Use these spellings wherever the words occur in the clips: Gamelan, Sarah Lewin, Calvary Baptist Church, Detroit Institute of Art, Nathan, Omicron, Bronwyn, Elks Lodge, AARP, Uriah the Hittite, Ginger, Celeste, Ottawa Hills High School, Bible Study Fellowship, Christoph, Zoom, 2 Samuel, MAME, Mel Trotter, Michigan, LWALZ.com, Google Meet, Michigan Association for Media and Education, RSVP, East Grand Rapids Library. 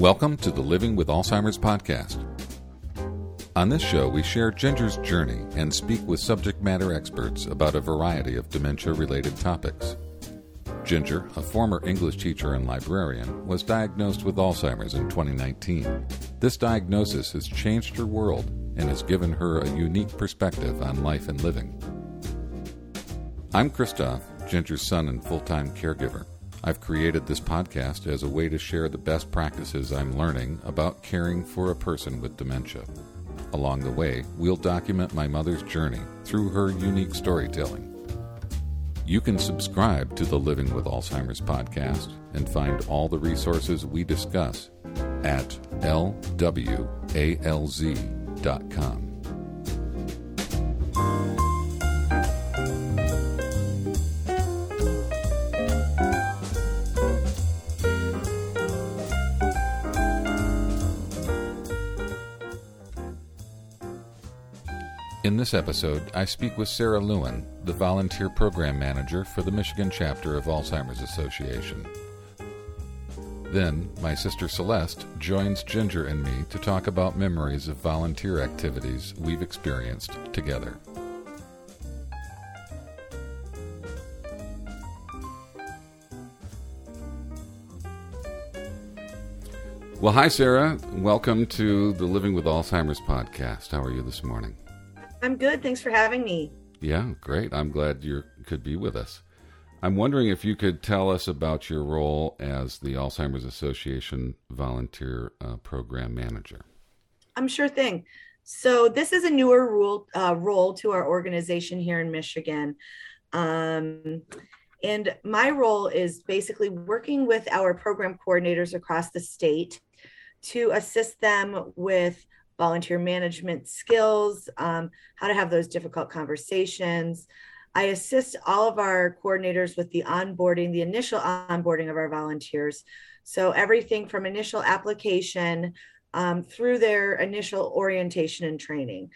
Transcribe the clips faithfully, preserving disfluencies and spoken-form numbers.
Welcome to the Living with Alzheimer's podcast. On this show, we share Ginger's journey and speak with subject matter experts about a variety of dementia-related topics. Ginger, a former English teacher and librarian, was diagnosed with Alzheimer's in twenty nineteen. This diagnosis has changed her world and has given her a unique perspective on life and living. I'm Christoph, Ginger's son and full-time caregiver. I've created this podcast as a way to share the best practices I'm learning about caring for a person with dementia. Along the way, we'll document my mother's journey through her unique storytelling. You can subscribe to the Living with Alzheimer's podcast and find all the resources we discuss at L W A L Z dot com. In this episode, I speak with Sarah Lewin, the volunteer program manager for the Michigan chapter of Alzheimer's Association. Then, my sister Celeste joins Ginger and me to talk about memories of volunteer activities we've experienced together. Well, hi, Sarah. Welcome to the Living with Alzheimer's podcast. How are you this morning? I'm good. Thanks for having me. Yeah, great. I'm glad you could be with us. I'm wondering if you could tell us about your role as the Alzheimer's Association volunteer uh, program manager. I'm sure thing. So this is a newer role, uh, role to our organization here in Michigan. Um, and my role is basically working with our program coordinators across the state to assist them with volunteer management skills, um, how to have those difficult conversations. I assist all of our coordinators with the onboarding, the initial onboarding of our volunteers. So everything from initial application um, through their initial orientation and training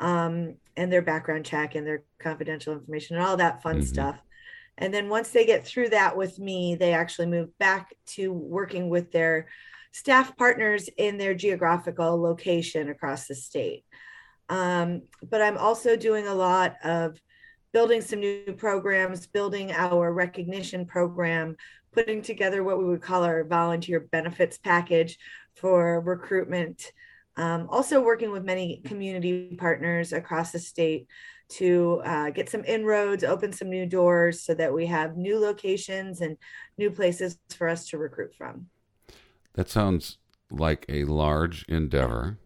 um, and their background check and their confidential information and all that fun mm-hmm. stuff. And then once they get through that with me, they actually move back to working with their staff partners in their geographical location across the state. Um, but I'm also doing a lot of building some new programs, building our recognition program, putting together what we would call our volunteer benefits package for recruitment. Um, also working with many community partners across the state to uh, get some inroads, open some new doors so that we have new locations and new places for us to recruit from. That sounds like a large endeavor.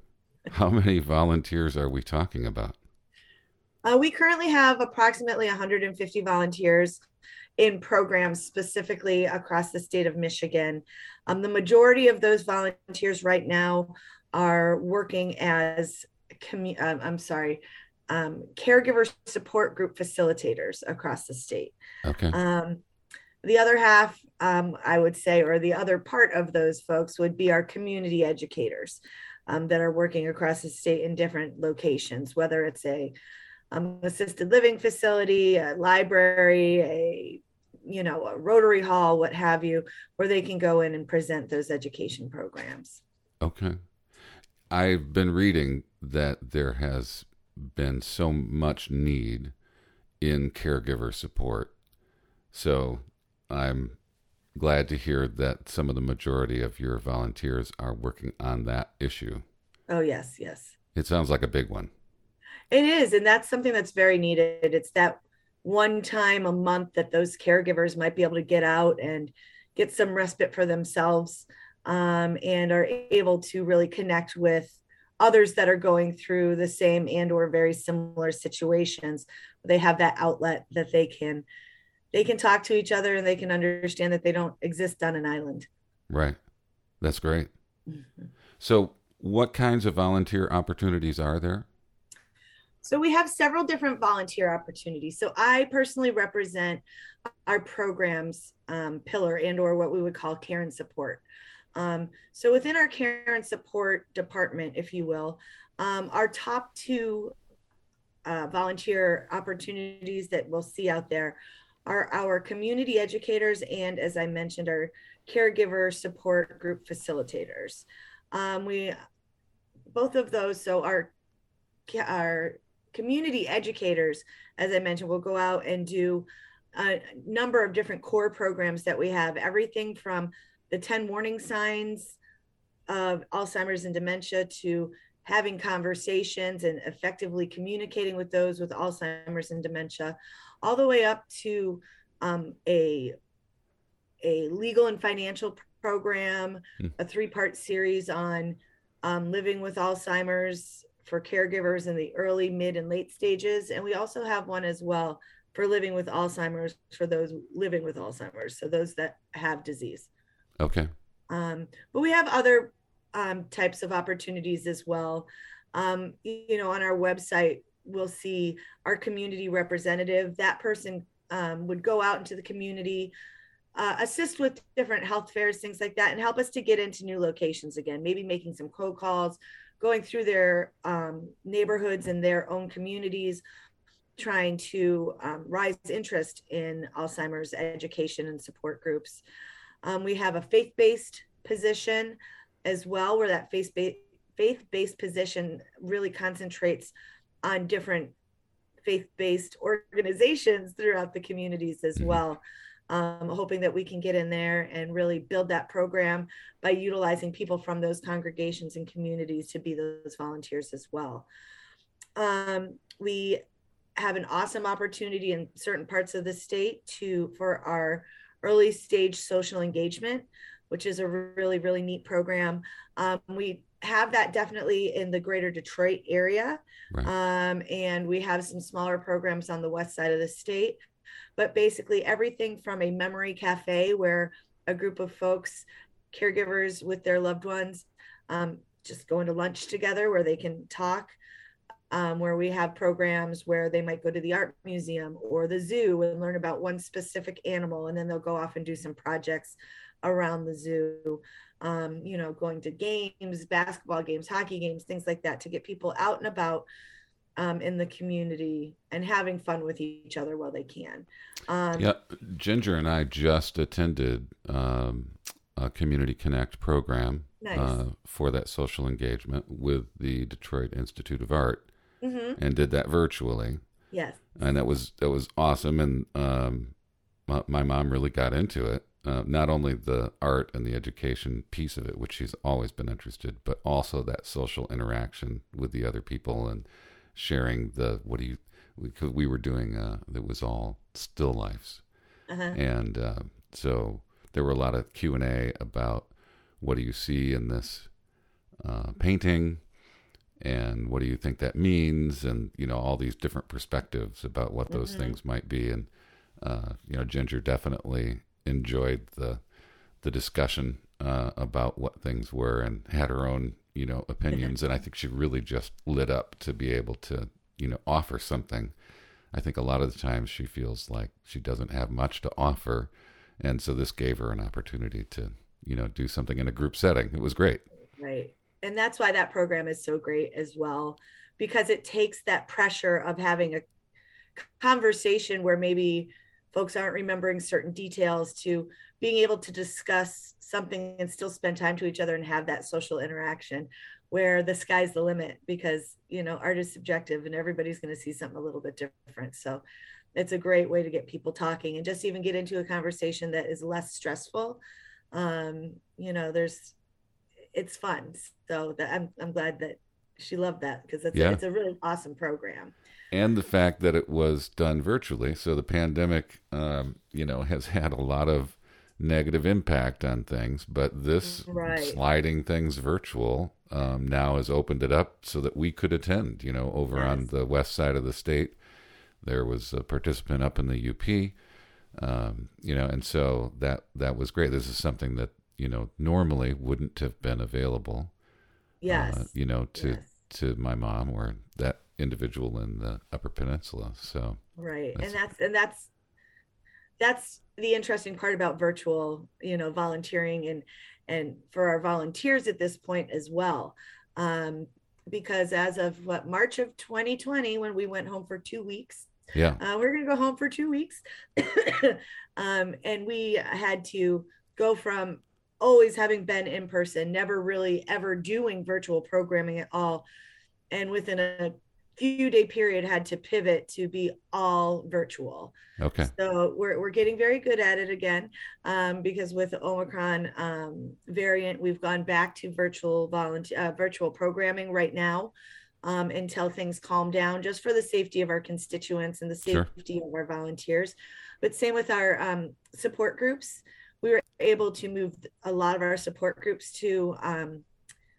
How many volunteers are we talking about? Uh, we currently have approximately one hundred fifty volunteers in programs specifically across the state of Michigan. Um, the majority of those volunteers right now are working as, commu- um, I'm sorry, um, caregiver support group facilitators across the state. Okay. Um, The other half, um, I would say, or the other part of those folks would be our community educators um, that are working across the state in different locations, whether it's a um, assisted living facility, a library, a, you know, a Rotary Hall, what have you, where they can go in and present those education programs. Okay. I've been reading that there has been so much need in caregiver support. So I'm glad to hear that some of the majority of your volunteers are working on that issue. Oh, yes, yes. It sounds like a big one. It is, and that's something that's very needed. It's that one time a month that those caregivers might be able to get out and get some respite for themselves um, and are able to really connect with others that are going through the same and or very similar situations. They have that outlet that they can They can talk to each other and they can understand that they don't exist on an island. Right. That's great. Mm-hmm. So what kinds of volunteer opportunities are there? So we have several different volunteer opportunities. So I personally represent our program's um, pillar and or what we would call care and support. Um, so within our care and support department, if you will, um, our top two uh, volunteer opportunities that we'll see out there are our community educators and, as I mentioned, our caregiver support group facilitators. Um, we, both of those, so our, our community educators, as I mentioned, will go out and do a number of different core programs that we have, everything from the ten warning signs of Alzheimer's and dementia to having conversations and effectively communicating with those with Alzheimer's and dementia, all the way up to um, a, a legal and financial program, mm. a three-part series on um, living with Alzheimer's for caregivers in the early, mid, and late stages. And we also have one as well for living with Alzheimer's for those living with Alzheimer's, so those that have disease. Okay. Um, but we have other um, types of opportunities as well. Um, you know, on our website, we'll see our community representative. That person um, would go out into the community, uh, assist with different health fairs, things like that, and help us to get into new locations again, maybe making some cold calls, going through their um, neighborhoods and their own communities, trying to um, rise interest in Alzheimer's education and support groups. Um, we have a faith-based position as well, where that faith-based faith-based position really concentrates on different faith-based organizations throughout the communities as well, um, hoping that we can get in there and really build that program by utilizing people from those congregations and communities to be those volunteers as well. Um, we have an awesome opportunity in certain parts of the state to for our early stage social engagement, which is a really, really neat program. Um, we have that definitely in the greater Detroit area. Right. Um, and we have some smaller programs on the west side of the state, but basically everything from a memory cafe where a group of folks, caregivers with their loved ones, um, just going to lunch together where they can talk, Um, where we have programs where they might go to the art museum or the zoo and learn about one specific animal, and then they'll go off and do some projects around the zoo, um, you know, going to games, basketball games, hockey games, things like that, to get people out and about um, in the community and having fun with each other while they can. Um, yeah, Ginger and I just attended um, a Community Connect program. Nice. uh, for that social engagement with the Detroit Institute of Art. Mm-hmm. And did that virtually. Yes. And that was that was awesome. And um, my, my mom really got into it. Uh, not only the art and the education piece of it, which she's always been interested, but also that social interaction with the other people and sharing the what do you because we, we were doing uh, it was all still lifes, uh-huh. and uh, so there were a lot of Q and A about what do you see in this uh, painting. And what do you think that means? And, you know, all these different perspectives about what those mm-hmm. things might be. And, uh, you know, Ginger definitely enjoyed the the discussion uh, about what things were and had her own, you know, opinions. And I think she really just lit up to be able to, you know, offer something. I think a lot of the times she feels like she doesn't have much to offer. And so this gave her an opportunity to, you know, do something in a group setting. It was great. Right. And that's why that program is so great as well, because it takes that pressure of having a conversation where maybe folks aren't remembering certain details to being able to discuss something and still spend time to each other and have that social interaction where the sky's the limit, because, you know, art is subjective and everybody's going to see something a little bit different. So it's a great way to get people talking and just even get into a conversation that is less stressful. Um, you know, there's, it's fun. So that, I'm I'm glad that she loved that, because it's, yeah. it's a really awesome program. And the fact that it was done virtually. So the pandemic, um, you know, has had a lot of negative impact on things, but this right. sliding things virtual um, now has opened it up so that we could attend, you know, over yes. on the west side of the state. There was a participant up in the U P, um, you know, and so that, that was great. This is something that, you know, normally wouldn't have been available, yes, uh, you know, to, yes. to my mom or that individual in the Upper Peninsula. So, right. That's, and that's, and that's, that's the interesting part about virtual, you know, volunteering and, and for our volunteers at this point as well. Um, because as of what, March of twenty twenty, when we went home for two weeks, yeah, uh, we're going to go home for two weeks. um, and we had to go from always having been in person, never really ever doing virtual programming at all, and within a few day period had to pivot to be all virtual. Okay. So we're we're getting very good at it again, um, because with the Omicron um, variant, we've gone back to virtual volunteer uh, virtual programming right now um, until things calm down, just for the safety of our constituents and the safety sure. of our volunteers. But same with our um, support groups, we were able to move a lot of our support groups to um,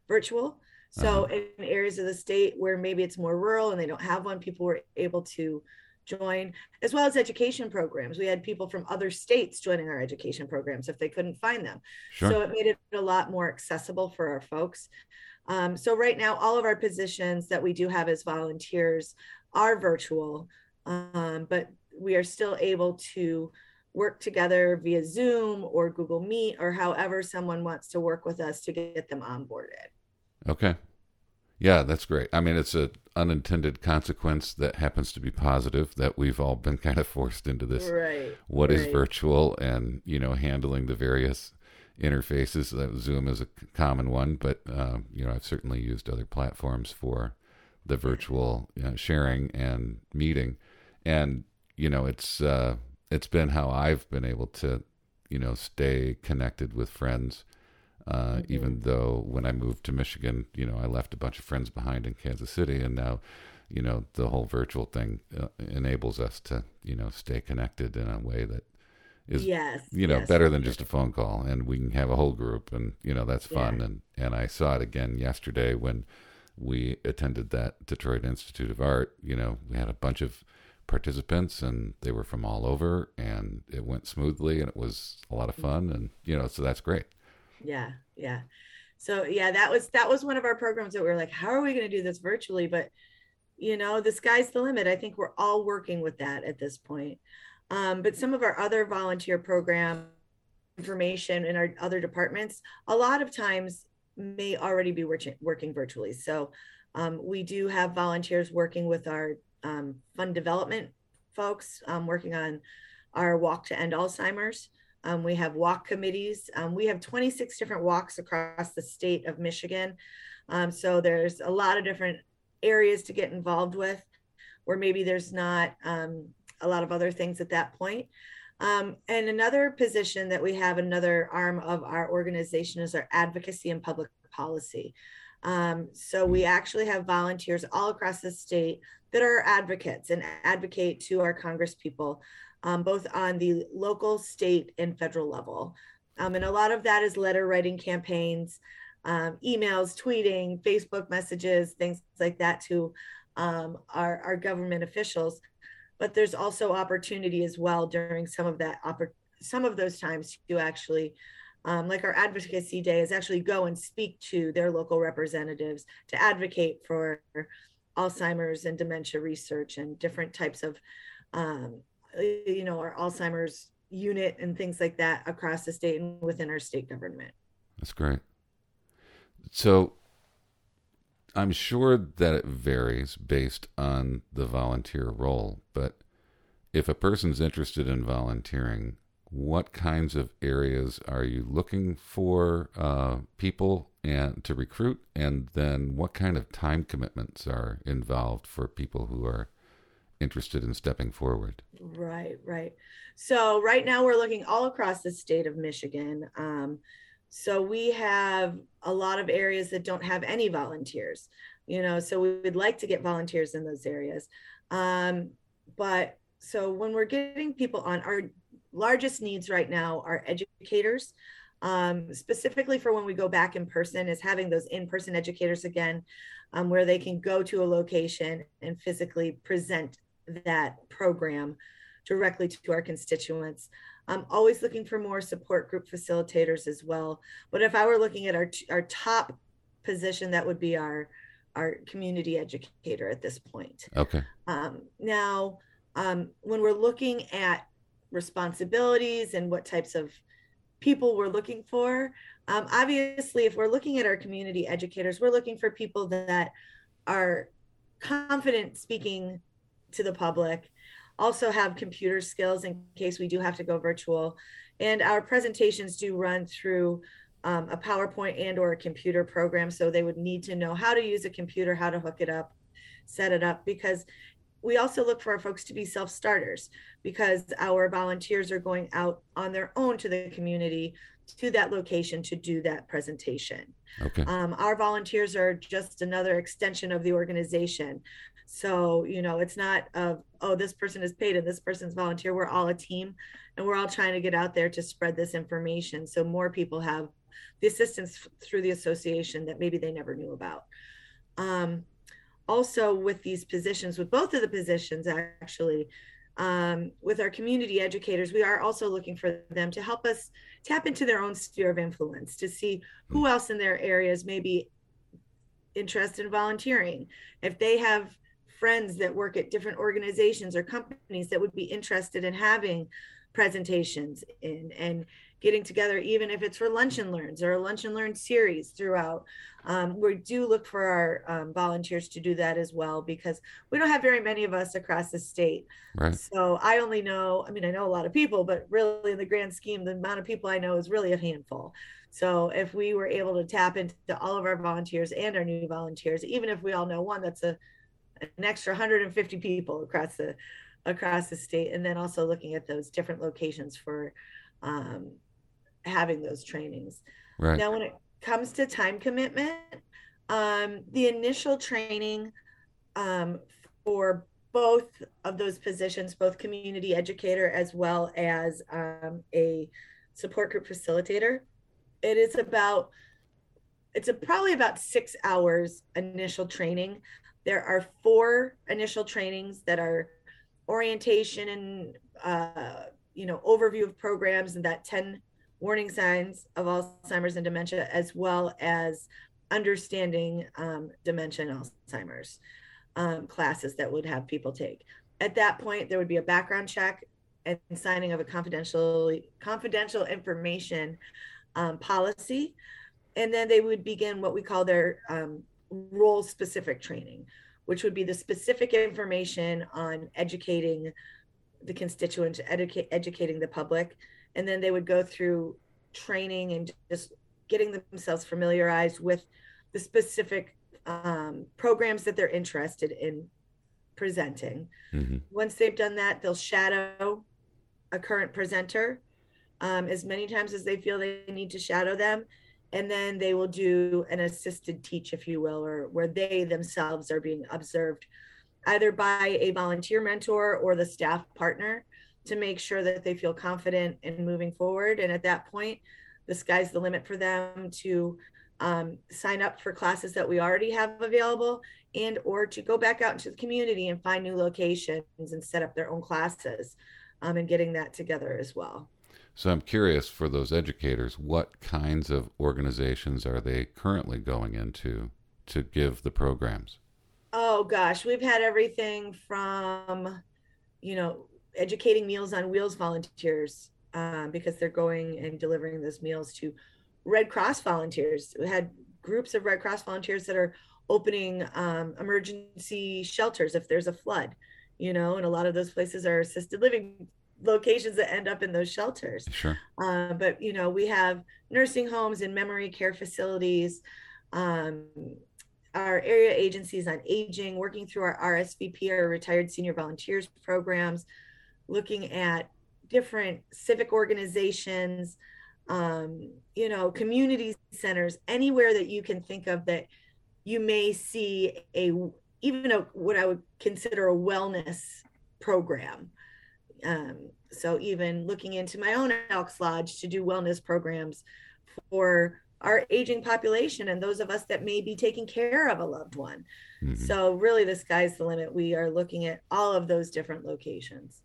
virtual. So in areas of the state where maybe it's more rural and they don't have one, people were able to join, as well as education programs. We had people from other states joining our education programs if they couldn't find them. Sure. So it made it a lot more accessible for our folks. Um, so right now, all of our positions that we do have as volunteers are virtual, um, but we are still able to work together via Zoom or Google Meet or however someone wants to work with us to get them onboarded. Okay. Yeah, that's great. I mean, it's an unintended consequence that happens to be positive that we've all been kind of forced into this. Right. What right. is virtual and, you know, handling the various interfaces. Zoom is a common one, but, um, you know, I've certainly used other platforms for the virtual you know, sharing and meeting. And, you know, it's uh, it's been how I've been able to, you know, stay connected with friends. Uh, mm-hmm. Even though when I moved to Michigan, you know, I left a bunch of friends behind in Kansas City, and now, you know, the whole virtual thing uh, enables us to, you know, stay connected in a way that is, yes, you know, yes, better than just a phone call, and we can have a whole group, and, you know, that's fun. Yeah. And, and I saw it again yesterday when we attended that Detroit Institute of Art. You know, we had a bunch of participants and they were from all over, and it went smoothly and it was a lot of fun. And, you know, so that's great. Yeah. Yeah. So yeah, that was, that was one of our programs that we were like, how are we going to do this virtually? But you know, the sky's the limit. I think we're all working with that at this point. Um, but some of our other volunteer program information in our other departments, a lot of times may already be working, working virtually. So um, we do have volunteers working with our um, fund development folks, um, working on our walk to end Alzheimer's. Um, we have walk committees. Um, we have twenty-six different walks across the state of Michigan. Um, so there's a lot of different areas to get involved with, where maybe there's not um, a lot of other things at that point. Um, and another position that we have, another arm of our organization, is our advocacy and public policy. Um, so we actually have volunteers all across the state that are advocates and advocate to our Congress people. Um, both on the local, state, and federal level. Um, and a lot of that is letter writing campaigns, um, emails, tweeting, Facebook messages, things like that to um, our, our government officials. But there's also opportunity as well during some of that, oppor- some of those times to actually, um, like our advocacy day is actually go and speak to their local representatives to advocate for Alzheimer's and dementia research and different types of um, you know, our Alzheimer's unit and things like that across the state and within our state government. That's great. So I'm sure that it varies based on the volunteer role, but if a person's interested in volunteering, what kinds of areas are you looking for uh, people and to recruit? And then what kind of time commitments are involved for people who are interested in stepping forward? Right, right. So right now we're looking all across the state of Michigan. Um, so we have a lot of areas that don't have any volunteers, you know, so we would like to get volunteers in those areas. Um, but so when we're getting people on, our largest needs right now are educators, um, specifically for when we go back in person, is having those in-person educators again, um, where they can go to a location and physically present that program directly to our constituents. I'm always looking for more support group facilitators as well. But if I were looking at our our top position, that would be our our community educator at this point. Okay. Um, now, um, when we're looking at responsibilities and what types of people we're looking for, um, obviously, if we're looking at our community educators, we're looking for people that are confident speaking to the public, also have computer skills in case we do have to go virtual, And our presentations do run through um, a PowerPoint and or a computer program. So they would need to know how to use a computer, how to hook it up, set it up, because we also look for our folks to be self-starters, because our volunteers are going out on their own to the community, to that location, to do that presentation. Okay. Um, our volunteers are just another extension of the organization. So, you know, it's not of, oh, this person is paid and this person's volunteer. We're all a team, and we're all trying to get out there to spread this information so more people have the assistance through the association that maybe they never knew about. Um, also with these positions, with both of the positions, actually, um, with our community educators, we are also looking for them to help us tap into their own sphere of influence to see who else in their areas may be interested in volunteering. If they have friends that work at different organizations or companies that would be interested in having presentations in and getting together, even if it's for lunch and learns or a lunch and learn series throughout. Um, we do look for our um, volunteers to do that as well, because we don't have very many of us across the state. Right. So I only know, I mean, I know a lot of people, but really in the grand scheme, the amount of people I know is really a handful. So if we were able to tap into all of our volunteers and our new volunteers, even if we all know one, that's a, an extra one hundred fifty people across the across the state. And then also looking at those different locations for um, having those trainings. Right. Now, when it comes to time commitment, um, the initial training um, for both of those positions, both community educator as well as um, a support group facilitator, it is about, it's a, probably about six hours initial training. There are four initial trainings that are orientation and, uh, you know, overview of programs and that ten warning signs of Alzheimer's and dementia, as well as understanding um, dementia and Alzheimer's um, classes that would have people take. At that point, there would be a background check and signing of a confidential, confidential information um, policy. And then they would begin what we call their um, role-specific training, which would be the specific information on educating the constituents, educa- educating the public. And then they would go through training and just getting themselves familiarized with the specific um, programs that they're interested in presenting. Mm-hmm. Once they've done that, they'll shadow a current presenter um, as many times as they feel they need to shadow them. And then they will do an assisted teach, if you will, or where they themselves are being observed either by a volunteer mentor or the staff partner to make sure that they feel confident in moving forward. And at that point, the sky's the limit for them to um, sign up for classes that we already have available and or to go back out into the community and find new locations and set up their own classes um, and getting that together as well. So I'm curious for those educators, what kinds of organizations are they currently going into to give the programs? Oh gosh, we've had everything from, you know, educating Meals on Wheels volunteers um, because they're going and delivering those meals to Red Cross volunteers. We had groups of Red Cross volunteers that are opening um, emergency shelters if there's a flood, you know, and a lot of those places are assisted living locations that end up in those shelters. Sure. Uh, but, you know, we have nursing homes and memory care facilities, um, our area agencies on aging, working through our R S V P, our retired senior volunteers programs, looking at different civic organizations, um, you know, community centers, anywhere that you can think of that you may see a, even a, what I would consider a wellness program. Um, so even looking into my own Elks Lodge to do wellness programs for our aging population and those of us that may be taking care of a loved one. Mm-hmm. So really the sky's the limit. We are looking at all of those different locations.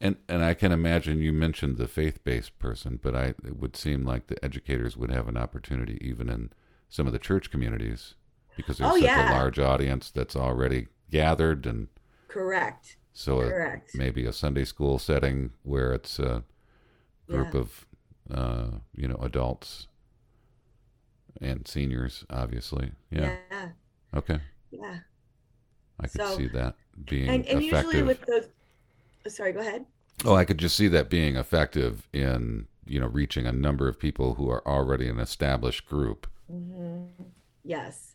And and I can imagine you mentioned the faith-based person, but I, it would seem like the educators would have an opportunity even in some of the church communities because there's oh, such yeah. a large audience that's already gathered and correct. So a, maybe a Sunday school setting where it's a group yeah. of, uh, you know, adults and seniors, obviously. Yeah. yeah. Okay. Yeah. I could so, see that being and, and effective. And usually with those, sorry, go ahead. Oh, I could just see that being effective in you know, reaching a number of people who are already an established group. Mm-hmm. Yes.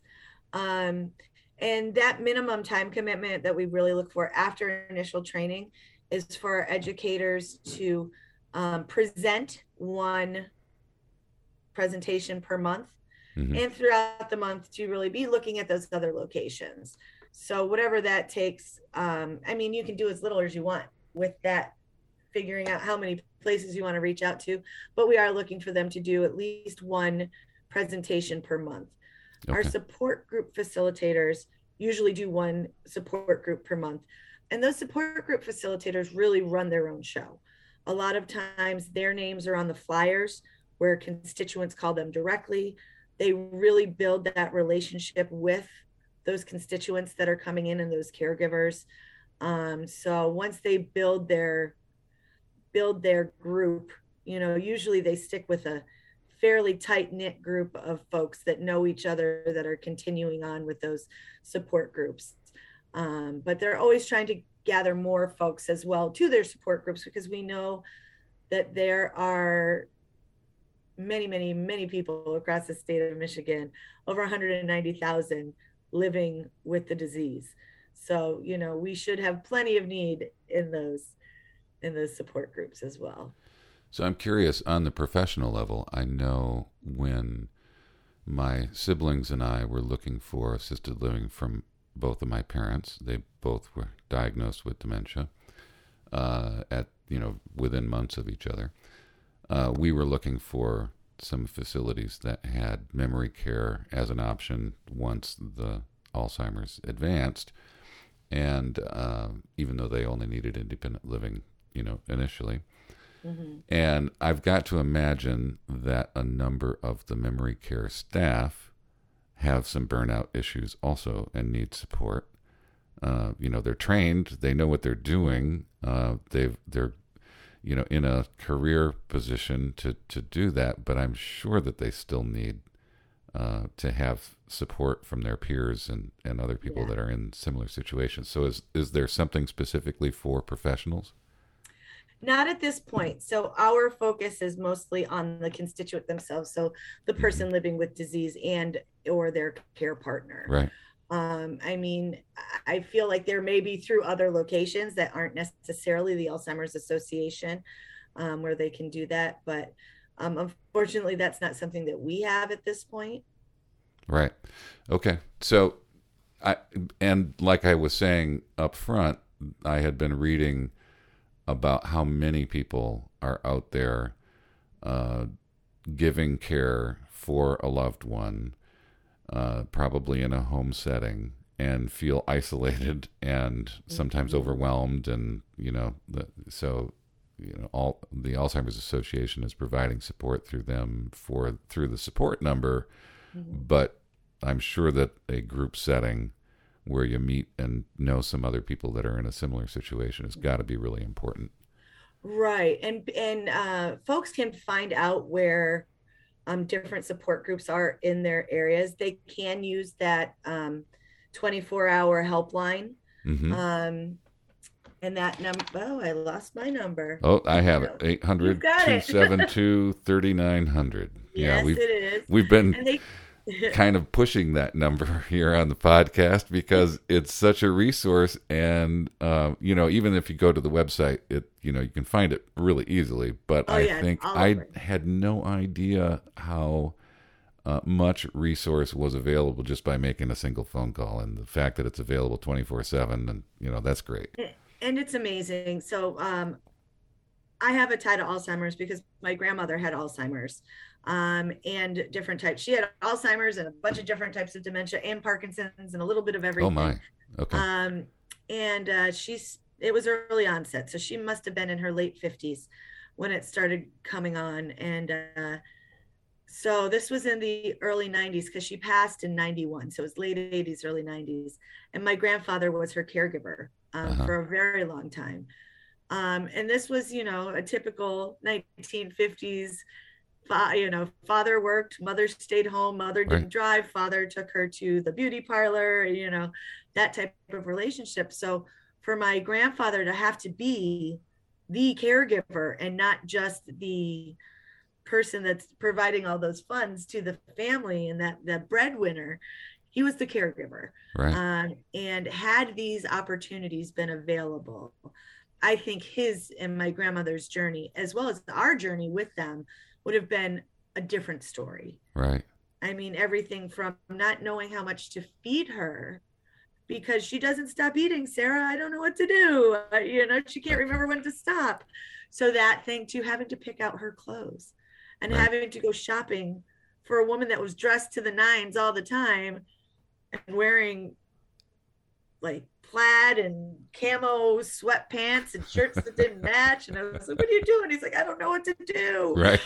Um, and that minimum time commitment that we really look for after initial training is for educators to um, present one presentation per month, mm-hmm. and throughout the month to really be looking at those other locations. So whatever that takes, um, I mean, you can do as little as you want with that, figuring out how many places you want to reach out to, but we are looking for them to do at least one presentation per month. Okay. Our support group facilitators usually do one support group per month. And those support group facilitators really run their own show. A lot of times their names are on the flyers where constituents call them directly. They really build that relationship with those constituents that are coming in and those caregivers. Um, so once they build their build their group, you know, usually they stick with a fairly tight-knit group of folks that know each other that are continuing on with those support groups. Um, but they're always trying to gather more folks as well to their support groups, because we know that there are many, many, many people across the state of Michigan, over one hundred ninety thousand living with the disease. So, you know, we should have plenty of need in those in those support groups as well. So I'm curious, on the professional level, I know when my siblings and I were looking for assisted living from both of my parents, they both were diagnosed with dementia uh, at, you know, within months of each other. Uh, we were looking for some facilities that had memory care as an option once the Alzheimer's advanced. And uh, even though they only needed independent living, you know, initially. Mm-hmm. And I've got to imagine that a number of the memory care staff have some burnout issues also and need support. Uh, you know, they're trained, they know what they're doing. Uh, they've, they're, you know, in a career position to, to do that, but I'm sure that they still need Uh, to have support from their peers and, and other people yeah. that are in similar situations. So is, is there something specifically for professionals? Not at this point. So our focus is mostly on the constituent themselves. So the person mm-hmm. living with disease and or their care partner. Right. Um, I mean, I feel like there may be through other locations that aren't necessarily the Alzheimer's Association um, where they can do that. But Um, unfortunately, that's not something that we have at this point. Right. Okay. So, I and like I was saying up front, I had been reading about how many people are out there uh, giving care for a loved one, uh, probably in a home setting, and feel isolated and mm-hmm. sometimes overwhelmed, and you know, the, so. You know, all the Alzheimer's Association is providing support through them for through the support number, mm-hmm. but I'm sure that a group setting where you meet and know some other people that are in a similar situation has got to be really important. Right, and and uh, folks can find out where um, different support groups are in their areas. They can use that um, twenty-four hour helpline. Mm-hmm. Um, And that number, oh, I lost my number. Oh, I have it. eight hundred, two seven two, three nine zero zero. Yeah, we've, it is. We've been they... kind of pushing that number here on the podcast because it's such a resource. And, uh, you know, even if you go to the website, it you know, you can find it really easily. But oh, I yeah, think I had no idea how uh, much resource was available just by making a single phone call. And the fact that it's available twenty-four seven, and, you know, that's great. And it's amazing. So um, I have a tie to Alzheimer's because my grandmother had Alzheimer's um, and different types. She had Alzheimer's and a bunch of different types of dementia and Parkinson's and a little bit of everything. Oh my, okay. Um, and uh, she's, it was early onset. So she must've been in her late fifties when it started coming on. And uh, so this was in the early nineties because she passed in ninety-one. So it was late eighties, early nineties. And my grandfather was her caregiver. Um, uh-huh. for a very long time. Um, and this was, you know, a typical nineteen fifties, fa- you know, father worked, mother stayed home, mother didn't right. drive, father took her to the beauty parlor, you know, that type of relationship. So for my grandfather to have to be the caregiver and not just the person that's providing all those funds to the family, and that the breadwinner, he was the caregiver. Right. Um, and had these opportunities been available, I think his and my grandmother's journey, as well as our journey with them, would have been a different story. Right. I mean, everything from not knowing how much to feed her because she doesn't stop eating, Sarah. I don't know what to do. You know, she can't remember when to stop. So that thing to having to pick out her clothes and right. having to go shopping for a woman that was dressed to the nines all the time and wearing like plaid and camo sweatpants and shirts that didn't match. And I was like, what are you doing? He's like, I don't know what to do. Right.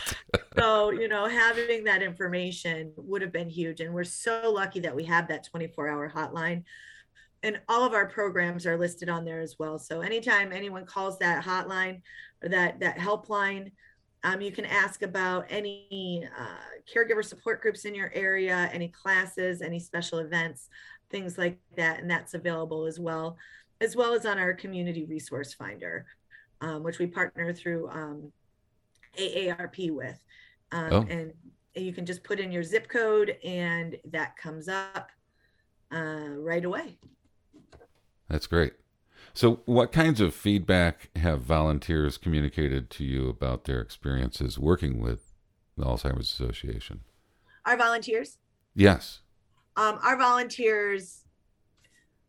So, you know, having that information would have been huge. And we're so lucky that we have that twenty-four hour hotline. And all of our programs are listed on there as well. So anytime anyone calls that hotline or that, that helpline, um, you can ask about any uh, caregiver support groups in your area, any classes, any special events, things like that. And that's available as well, as well as on our community resource finder, um, which we partner through um, A A R P with. Um, oh. And you can just put in your zip code and that comes up uh, right away. That's great. So what kinds of feedback have volunteers communicated to you about their experiences working with the Alzheimer's Association? Our volunteers? Yes. Um, our volunteers,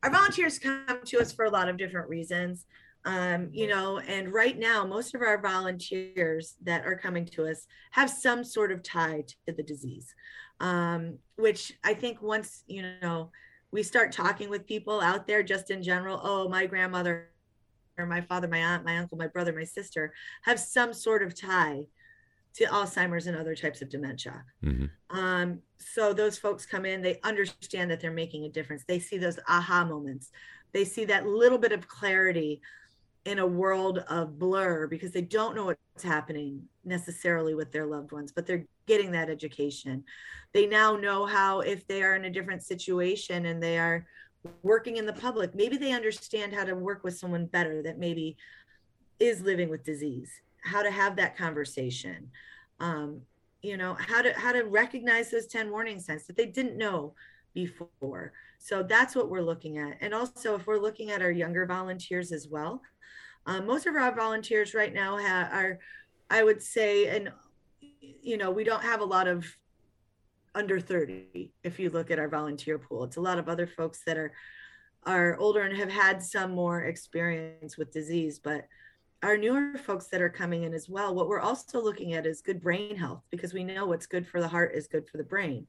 our volunteers come to us for a lot of different reasons, um, you know, and right now, most of our volunteers that are coming to us have some sort of tie to the disease, um, which I think once, you know, we start talking with people out there just in general, oh, my grandmother or my father, my aunt, my uncle, my brother, my sister have some sort of tie to Alzheimer's and other types of dementia. Mm-hmm. Um, so those folks come in, they understand that they're making a difference. They see those aha moments. They see that little bit of clarity in a world of blur because they don't know what's happening necessarily with their loved ones, but they're getting that education. They now know how, if they are in a different situation and they are working in the public, maybe they understand how to work with someone better that maybe is living with disease, how to have that conversation, um, you know, how to how to recognize those ten warning signs that they didn't know before. So that's what we're looking at. And also, if we're looking at our younger volunteers as well, um, most of our volunteers right now ha- are, I would say, and, you know, we don't have a lot of under thirty. If you look at our volunteer pool, it's a lot of other folks that are are older and have had some more experience with disease, but our newer folks that are coming in as well, what we're also looking at is good brain health, because we know what's good for the heart is good for the brain.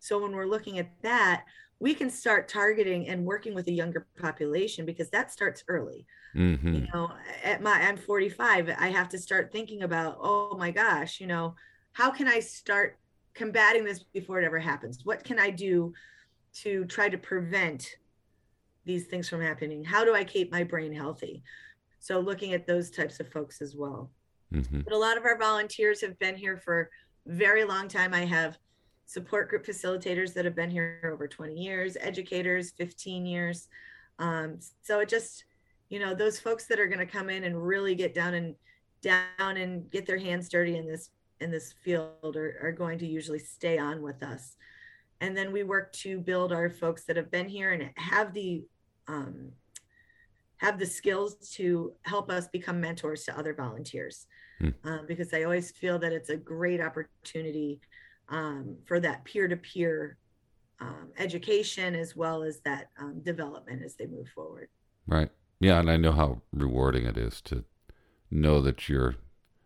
So when we're looking at that, we can start targeting and working with a younger population because that starts early. Mm-hmm. You know, at my, I'm forty-five. I have to start thinking about, oh my gosh, you know, how can I start combating this before it ever happens? What can I do to try to prevent these things from happening? How do I keep my brain healthy? So looking at those types of folks as well. Mm-hmm. But a lot of our volunteers have been here for a very long time. I have support group facilitators that have been here over twenty years, educators, fifteen years. Um, so it just, you know, those folks that are going to come in and really get down and down and get their hands dirty in this in this field are, are going to usually stay on with us. And then we work to build our folks that have been here and have the um, have the skills to help us become mentors to other volunteers. Hmm. Um, because I always feel that it's a great opportunity um, for that peer-to-peer um, education, as well as that um, development as they move forward. Right. Yeah. And I know how rewarding it is to know that you're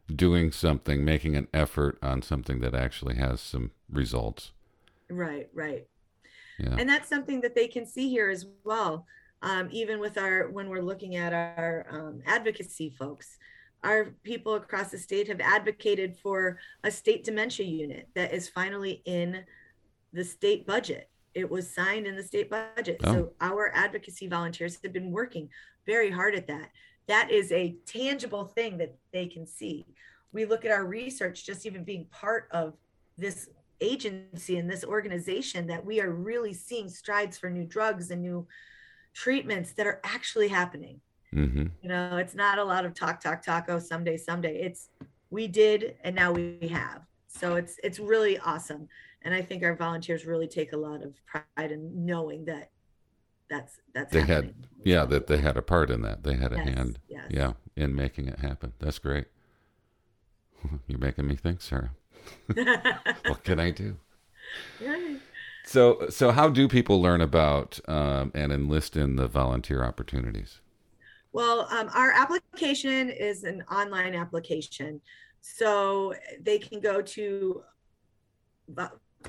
doing something, making an effort on something that actually has some results. Right. Right. Yeah. And that's something that they can see here as well. Um, even with our, when we're looking at our um, advocacy folks, our people across the state have advocated for a state dementia unit that is finally in the state budget. It was signed in the state budget. Oh. So our advocacy volunteers have been working very hard at that. That is a tangible thing that they can see. We look at our research, just even being part of this agency and this organization, that we are really seeing strides for new drugs and new treatments that are actually happening. Mm-hmm. You know, it's not a lot of talk, talk, talk, oh, someday, someday. It's we did, and now we have. So it's it's really awesome. And I think our volunteers really take a lot of pride in knowing that that's that's they happening. had yeah that they had a part in that. They had a yes, hand yes. yeah in making it happen. That's great. You're making me think, Sarah. What can I do? Right. So so how do people learn about um, and enlist in the volunteer opportunities? Well, um, our application is an online application. So they can go to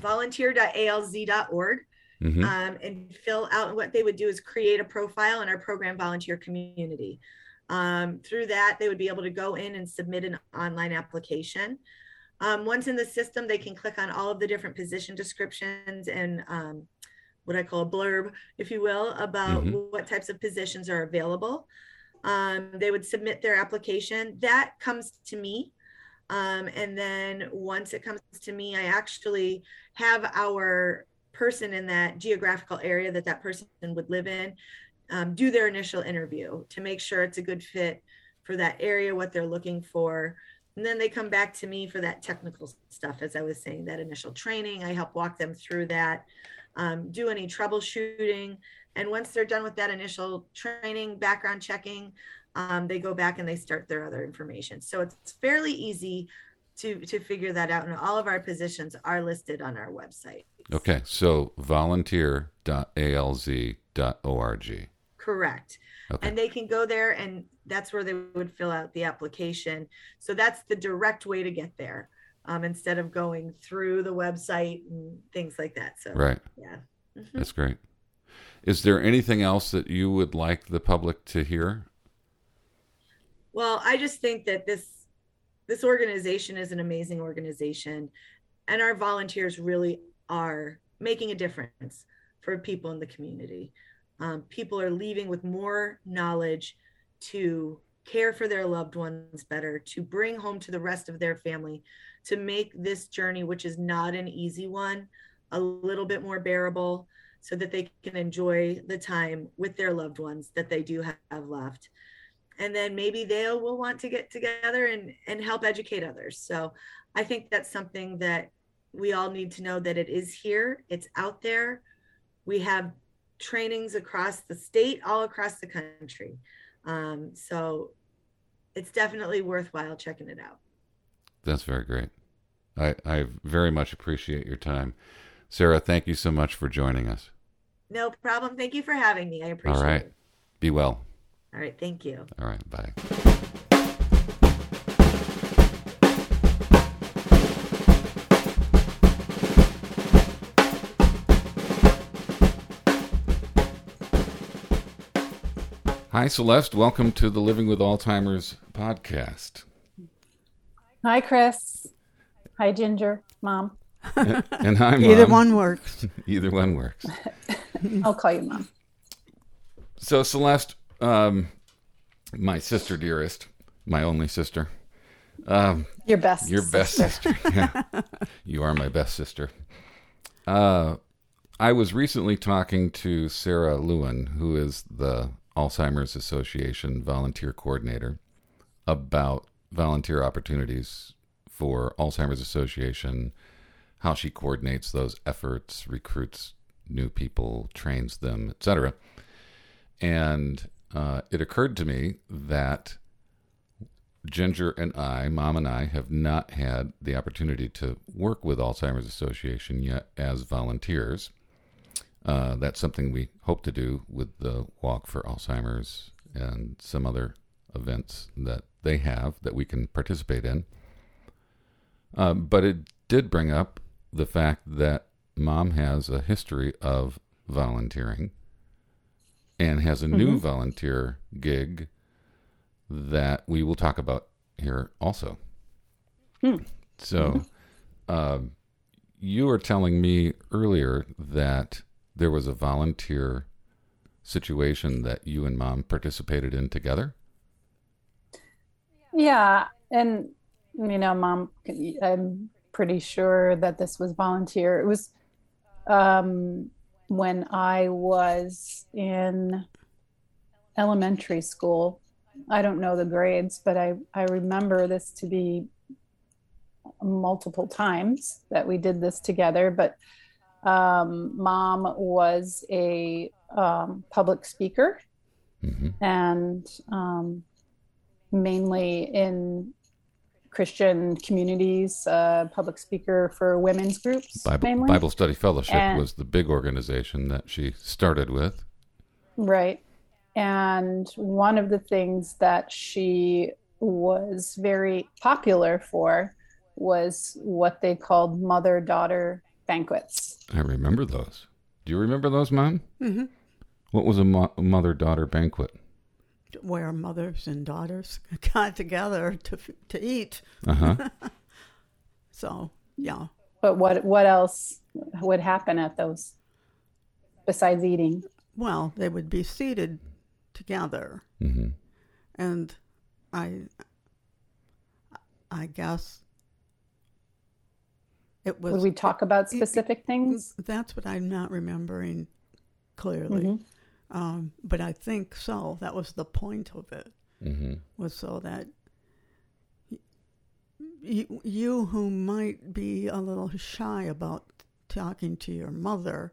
volunteer dot A L Z dot org mm-hmm. um, and fill out. What they would do is create a profile in our program volunteer community. Um, through that, they would be able to go in and submit an online application. Um, once in the system, they can click on all of the different position descriptions and um, what I call a blurb, if you will, about mm-hmm. what types of positions are available. Um, they would submit their application. That comes to me. Um, and then once it comes to me, I actually have our person in that geographical area that that person would live in um, do their initial interview to make sure it's a good fit for that area, what they're looking for. And then they come back to me for that technical stuff, as I was saying, that initial training. I help walk them through that, um, do any troubleshooting. And once they're done with that initial training, background checking, um, they go back and they start their other information. So it's fairly easy to to figure that out. And all of our positions are listed on our website. Okay. So volunteer dot A L Z dot org. Correct. Okay. And they can go there, and that's where they would fill out the application. So that's the direct way to get there, um, instead of going through the website and things like that. So, right. Yeah. Mm-hmm. That's great. Is there anything else that you would like the public to hear? Well, I just think that this this organization is an amazing organization, and our volunteers really are making a difference for people in the community. Um, people are leaving with more knowledge to care for their loved ones better, to bring home to the rest of their family, to make this journey, which is not an easy one, a little bit more bearable so that they can enjoy the time with their loved ones that they do have left. And then maybe they will want to get together and, and help educate others. So I think that's something that we all need to know, that it is here, it's out there. We have trainings across the state, all across the country. Um, so it's definitely worthwhile checking it out. That's very great. I, I very much appreciate your time. Sarah, thank you so much for joining us. No problem. Thank you for having me. I appreciate it. All right. It. Be well. All right. Thank you. All right. Bye. Hi, Celeste. Welcome to the Living with Alzheimer's podcast. Hi, Chris. Hi, Ginger, Mom. And, and hi, Mom. Either one works. Either one works. I'll call you Mom. So, Celeste, um, my sister dearest, my only sister. Um, your best Your sister. best sister. Yeah. You are my best sister. Uh, I was recently talking to Sarah Lewin, who is the Alzheimer's Association volunteer coordinator, about volunteer opportunities for Alzheimer's Association, how she coordinates those efforts, recruits new people, trains them, et cetera. And uh, it occurred to me that Ginger and I, Mom and I, have not had the opportunity to work with Alzheimer's Association yet as volunteers. Uh, that's something we hope to do with the Walk for Alzheimer's and some other events that they have that we can participate in. Um, but it did bring up the fact that Mom has a history of volunteering and has a mm-hmm. new volunteer gig that we will talk about here also. Mm. So mm-hmm. um, you were telling me earlier that there was a volunteer situation that you and Mom participated in together? Yeah. And, you know, Mom, I'm pretty sure that this was volunteer. It was um, when I was in elementary school. I don't know the grades, but I, I remember this to be multiple times that we did this together, but um, Mom was a um, public speaker, mm-hmm. and um, mainly in Christian communities, uh, public speaker for women's groups. Bible, mainly. Bible Study Fellowship and, was the big organization that she started with. Right. And one of the things that she was very popular for was what they called mother-daughter banquets. I remember those. Do you remember those, Mom? Mm-hmm. What was a mo- mother-daughter banquet? Where mothers and daughters got together to to eat. Uh-huh. So, yeah. But what what else would happen at those besides eating? Well, they would be seated together. Mm-hmm. And I I guess it was... Would we talk about specific it, it, things? That's what I'm not remembering clearly. Mm-hmm. Um, but I think so. That was the point of it, mm-hmm. was so that y- you who might be a little shy about talking to your mother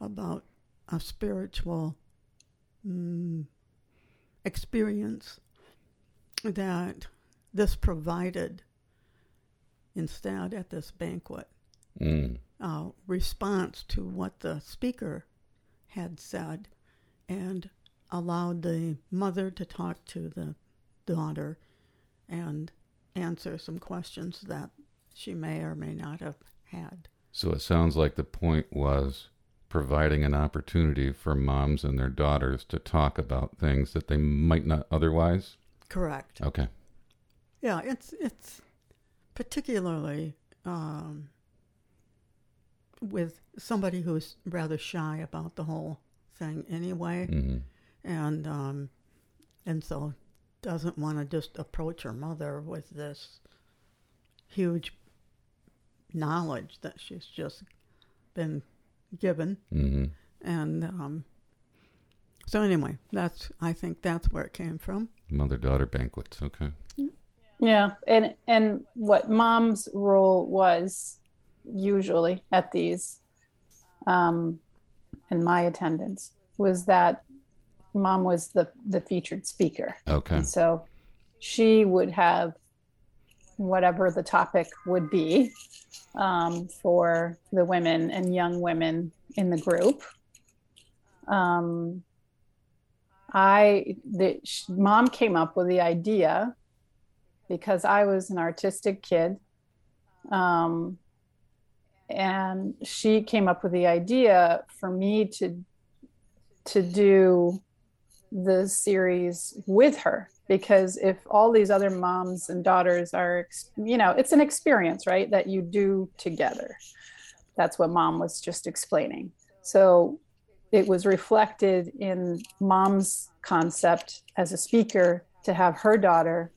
about a spiritual mm, experience, that this provided instead at this banquet, mm. uh, response to what the speaker had said, and allowed the mother to talk to the daughter and answer some questions that she may or may not have had. So it sounds like the point was providing an opportunity for moms and their daughters to talk about things that they might not otherwise? Correct. Okay. Yeah, it's it's particularly um, with somebody who's rather shy about the whole thing anyway, mm-hmm. and um, and so doesn't want to just approach her mother with this huge knowledge that she's just been given, mm-hmm. and um, so anyway, that's I think that's where it came from. Mother-daughter banquets, okay. Yeah, and and what Mom's role was usually at these. Um, And my attendance was that Mom was the, the featured speaker. Okay. And so she would have whatever the topic would be um, for the women and young women in the group. Um, I the, she, Mom came up with the idea because I was an artistic kid. Um, And she came up with the idea for me to to do the series with her, because if all these other moms and daughters are, you know, it's an experience, right, that you do together. That's what Mom was just explaining. So it was reflected in Mom's concept as a speaker to have her daughter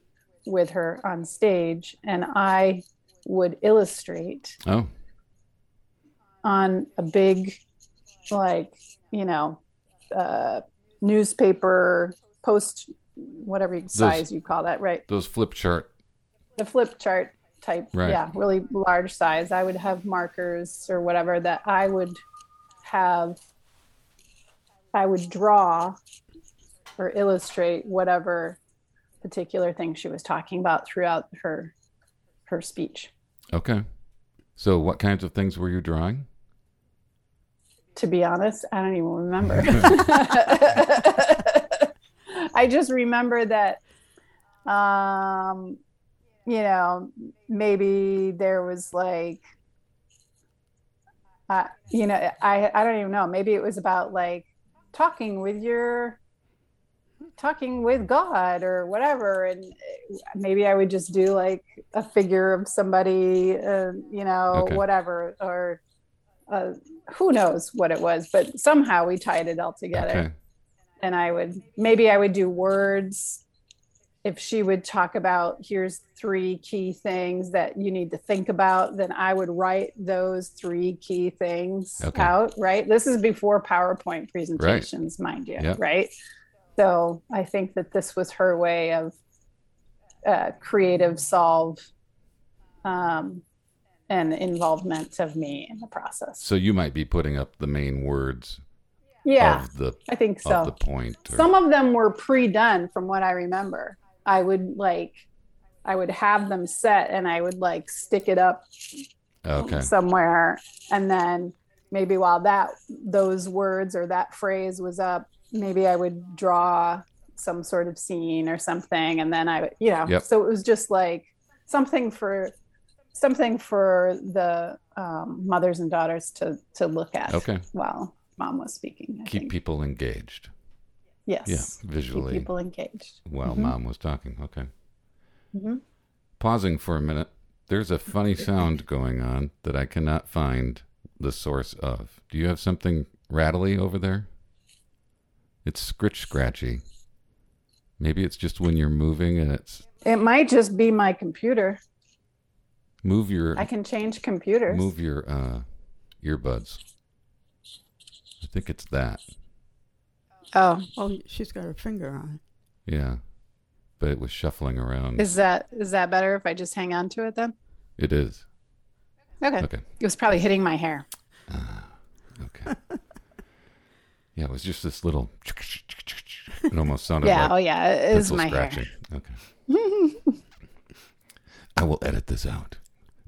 with her on stage, and I would illustrate. Oh. On a big, like, you know, uh, newspaper post, whatever those, size you call that, right? Those flip chart. The flip chart type, right. Yeah, really large size. I would have markers or whatever that I would have, I would draw or illustrate whatever particular thing she was talking about throughout her her speech. Okay. So what kinds of things were you drawing? To be honest, I don't even remember. I just remember that, um, you know, maybe there was like, uh, you know, I, I don't even know. Maybe it was about like talking with your, talking with God or whatever. And maybe I would just do like a figure of somebody, uh, you know, okay. whatever, or uh, who knows what it was, but somehow we tied it all together. Okay. And I would, maybe I would do words. If she would talk about, here's three key things that you need to think about, then I would write those three key things okay. out, right? This is before PowerPoint presentations, right. mind you, yep. right? So I think that this was her way of uh, creative solve um, and involvement of me in the process. So you might be putting up the main words. Yeah, of the, I think so. Of the point or... Some of them were pre-done from what I remember. I would like, I would have them set and I would like stick it up okay. somewhere. And then maybe while that, those words or that phrase was up, maybe I would draw some sort of scene or something. And then I would, you know, yep. so it was just like something for, something for the um, mothers and daughters to, to look at okay. while mom was speaking. I Keep think. people engaged. Yes. Yeah, visually. Keep people engaged. While mm-hmm. mom was talking. Okay. Mm-hmm. Pausing for a minute. There's a funny sound going on that I cannot find the source of. Do you have something rattly over there? It's scritch scratchy. Maybe it's just when you're moving and it's... It might just be my computer. Move your... I can change computers. Move your uh, earbuds. I think it's that. Oh. Oh, she's got her finger on it. Yeah. But it was shuffling around. Is that is that better if I just hang on to it then? It is. Okay. Okay. It was probably hitting my hair. Uh, okay. Yeah, it was just this little... It almost sounded yeah, like... Oh, yeah. It is my scratching. Hair. Okay. I will edit this out.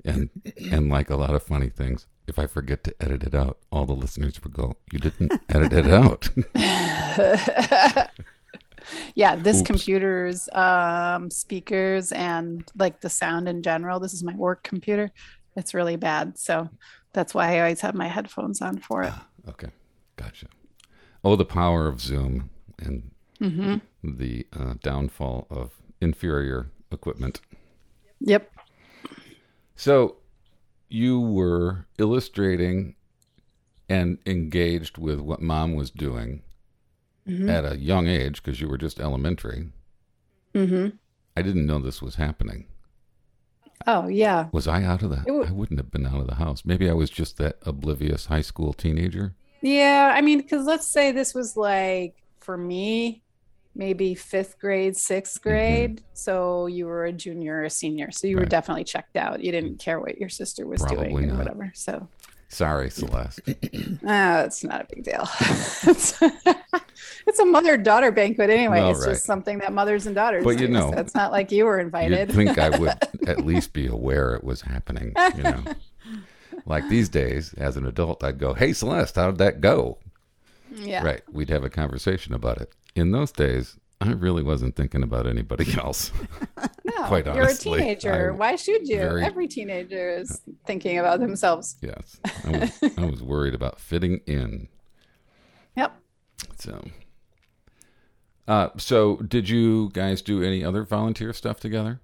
And and like a lot of funny things, if I forget to edit it out, all the listeners will go, you didn't edit it out. Yeah, this Oops. computer's um, speakers and like the sound in general. This is my work computer. It's really bad. So that's why I always have my headphones on for it. Ah, okay. Gotcha. Oh, the power of Zoom and mm-hmm. the uh, downfall of inferior equipment. Yep. So you were illustrating and engaged with what mom was doing. Mm-hmm. At a young age, because you were just elementary. Mm-hmm. I didn't know this was happening. Oh, yeah. Was I out of the... W- I wouldn't have been out of the house. Maybe I was just that oblivious high school teenager. Yeah, I mean, because let's say this was like, for me, maybe fifth grade, sixth grade. Mm-hmm. So you were a junior or a senior. So you right. were definitely checked out. You didn't care what your sister was Probably doing or not. whatever. So... Sorry, Celeste. No, it's not a big deal. It's, it's a mother-daughter banquet anyway. No, it's right. just something that mothers and daughters but do. You know, so it's not like you were invited. I think I would at least be aware it was happening. You know, like these days, as an adult, I'd go, hey, Celeste, how did that go? Yeah. Right. We'd have a conversation about it. In those days, I really wasn't thinking about anybody else. No, quite honestly. You're a teenager. I'm Why should you? Very... Every teenager is thinking about themselves. Yes. I was, I was worried about fitting in. Yep. So, uh, so did you guys do any other volunteer stuff together?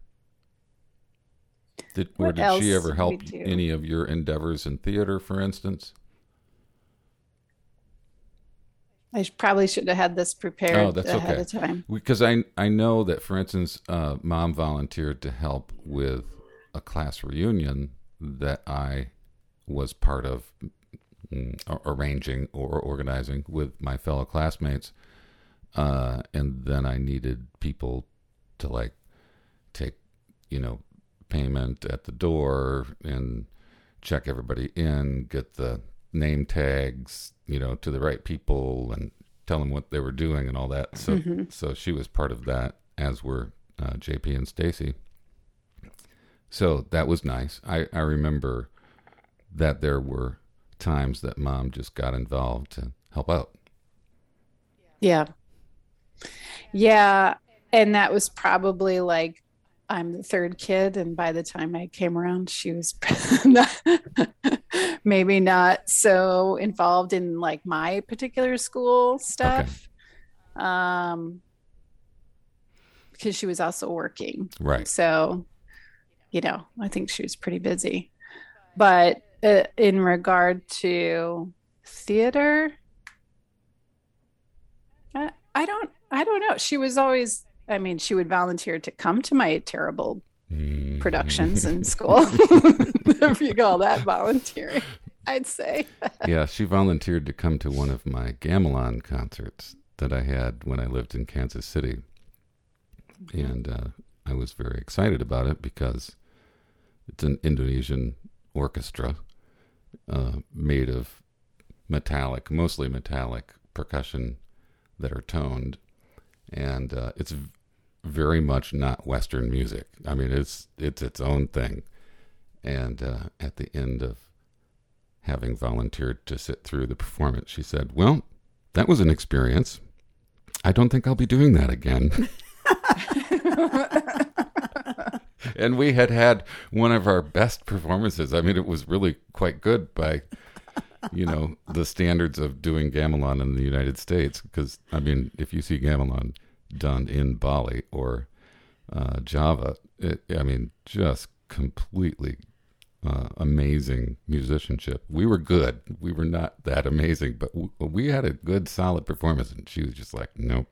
Did, or did she ever help any of your endeavors in theater, for instance? I probably should have had this prepared oh, that's ahead okay. of time. Because I I know that, for instance, uh, mom volunteered to help with a class reunion that I was part of mm, arranging or organizing with my fellow classmates. Uh, and then I needed people to, like, take, you know, payment at the door and check everybody in, get the name tags, you know, to the right people and tell them what they were doing and all that. So, mm-hmm. so she was part of that, as were uh, J P and Stacy. So that was nice. I, I remember that there were times that mom just got involved to help out. Yeah. Yeah. And that was probably like, I'm the third kid. And by the time I came around, she was not, maybe not so involved in like my particular school stuff. Okay. Um, because she was also working. Right. So, you know, I think she was pretty busy, but uh, in regard to theater, I, I don't, I don't know. She was always, I mean, she would volunteer to come to my terrible mm. productions in school. If you call that volunteering, I'd say. Yeah, she volunteered to come to one of my gamelan concerts that I had when I lived in Kansas City. And uh, I was very excited about it because It's an Indonesian orchestra uh, made of metallic, mostly metallic percussion that are toned. And uh, it's very much not Western music. I mean, it's it's its own thing. And uh, at the end of having volunteered to sit through the performance, she said, "Well, that was an experience. I don't think I'll be doing that again." And we had had one of our best performances. I mean, it was really quite good by, you know, the standards of doing gamelan in the United States. Because, I mean, if you see gamelan done in Bali or uh, Java, it, I mean, just completely uh, amazing musicianship. We were good. We were not that amazing, but w- we had a good, solid performance. And she was just like, nope,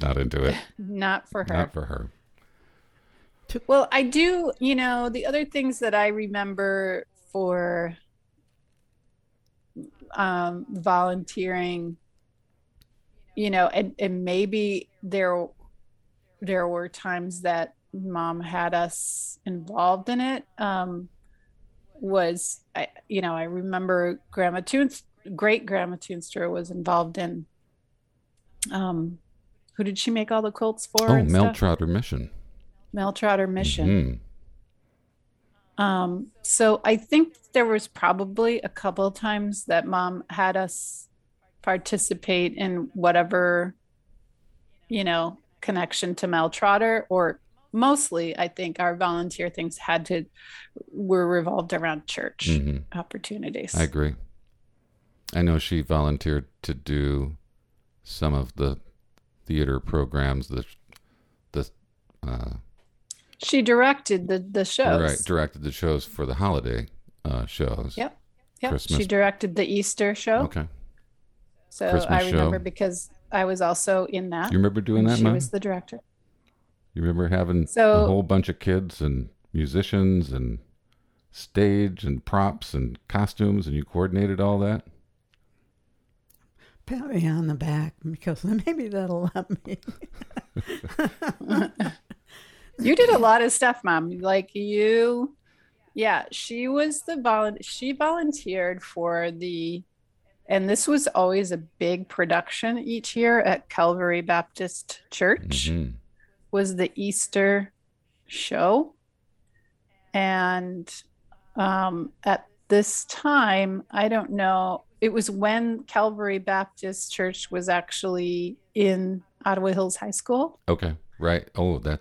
not into it. Not for her. Not for her. Well, I do, you know, the other things that I remember for um, volunteering, you know, and, and maybe there there were times that Mom had us involved in it, um, was, I, you know, I remember Grandma Toons, great Grandma Toonster was involved in, um, who did she make all the quilts for? Oh, and Mel stuff? Trotter Mission. Mel Trotter Mission. Mm-hmm. Um, so I think there was probably a couple of times that Mom had us participate in whatever, you know, connection to Mel Trotter, or mostly I think our volunteer things had to, were revolved around church mm-hmm. opportunities. I agree. I know she volunteered to do some of the theater programs, the, the, uh, she directed the, the shows. Right, directed the shows for the holiday uh, shows. Yep, yep. Christmas. She directed the Easter show. Okay. So Christmas I remember show. Because I was also in that. You remember doing that, Mom? She was the director. You remember having so, a whole bunch of kids and musicians and stage and props and costumes, and you coordinated all that? Pat me on the back, because maybe that'll help me. You did a lot of stuff, Mom. Like you, yeah, she was the volunteer. She volunteered for the, and this was always a big production each year at Calvary Baptist Church, mm-hmm. was the Easter show. And um, at this time, I don't know, it was when Calvary Baptist Church was actually in Ottawa Hills High School. Okay, right. Oh, that.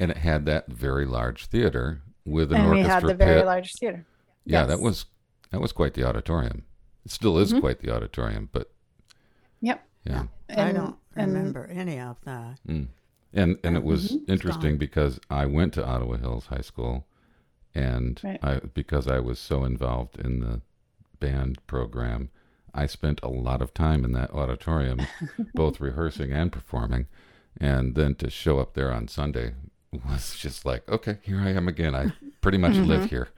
And it had that very large theater with an and orchestra. And we had the pit. Very large theater. Yeah, yes. that was that was quite the auditorium. It still is mm-hmm. quite the auditorium, but yep. Yeah. And, I don't remember and, any of that. And and, and it was mm-hmm. interesting because I went to Ottawa Hills High School, and right. I because I was so involved in the band program, I spent a lot of time in that auditorium, both rehearsing and performing, and then to show up there on Sunday was just like, okay, here I am again. I pretty much mm-hmm. live here.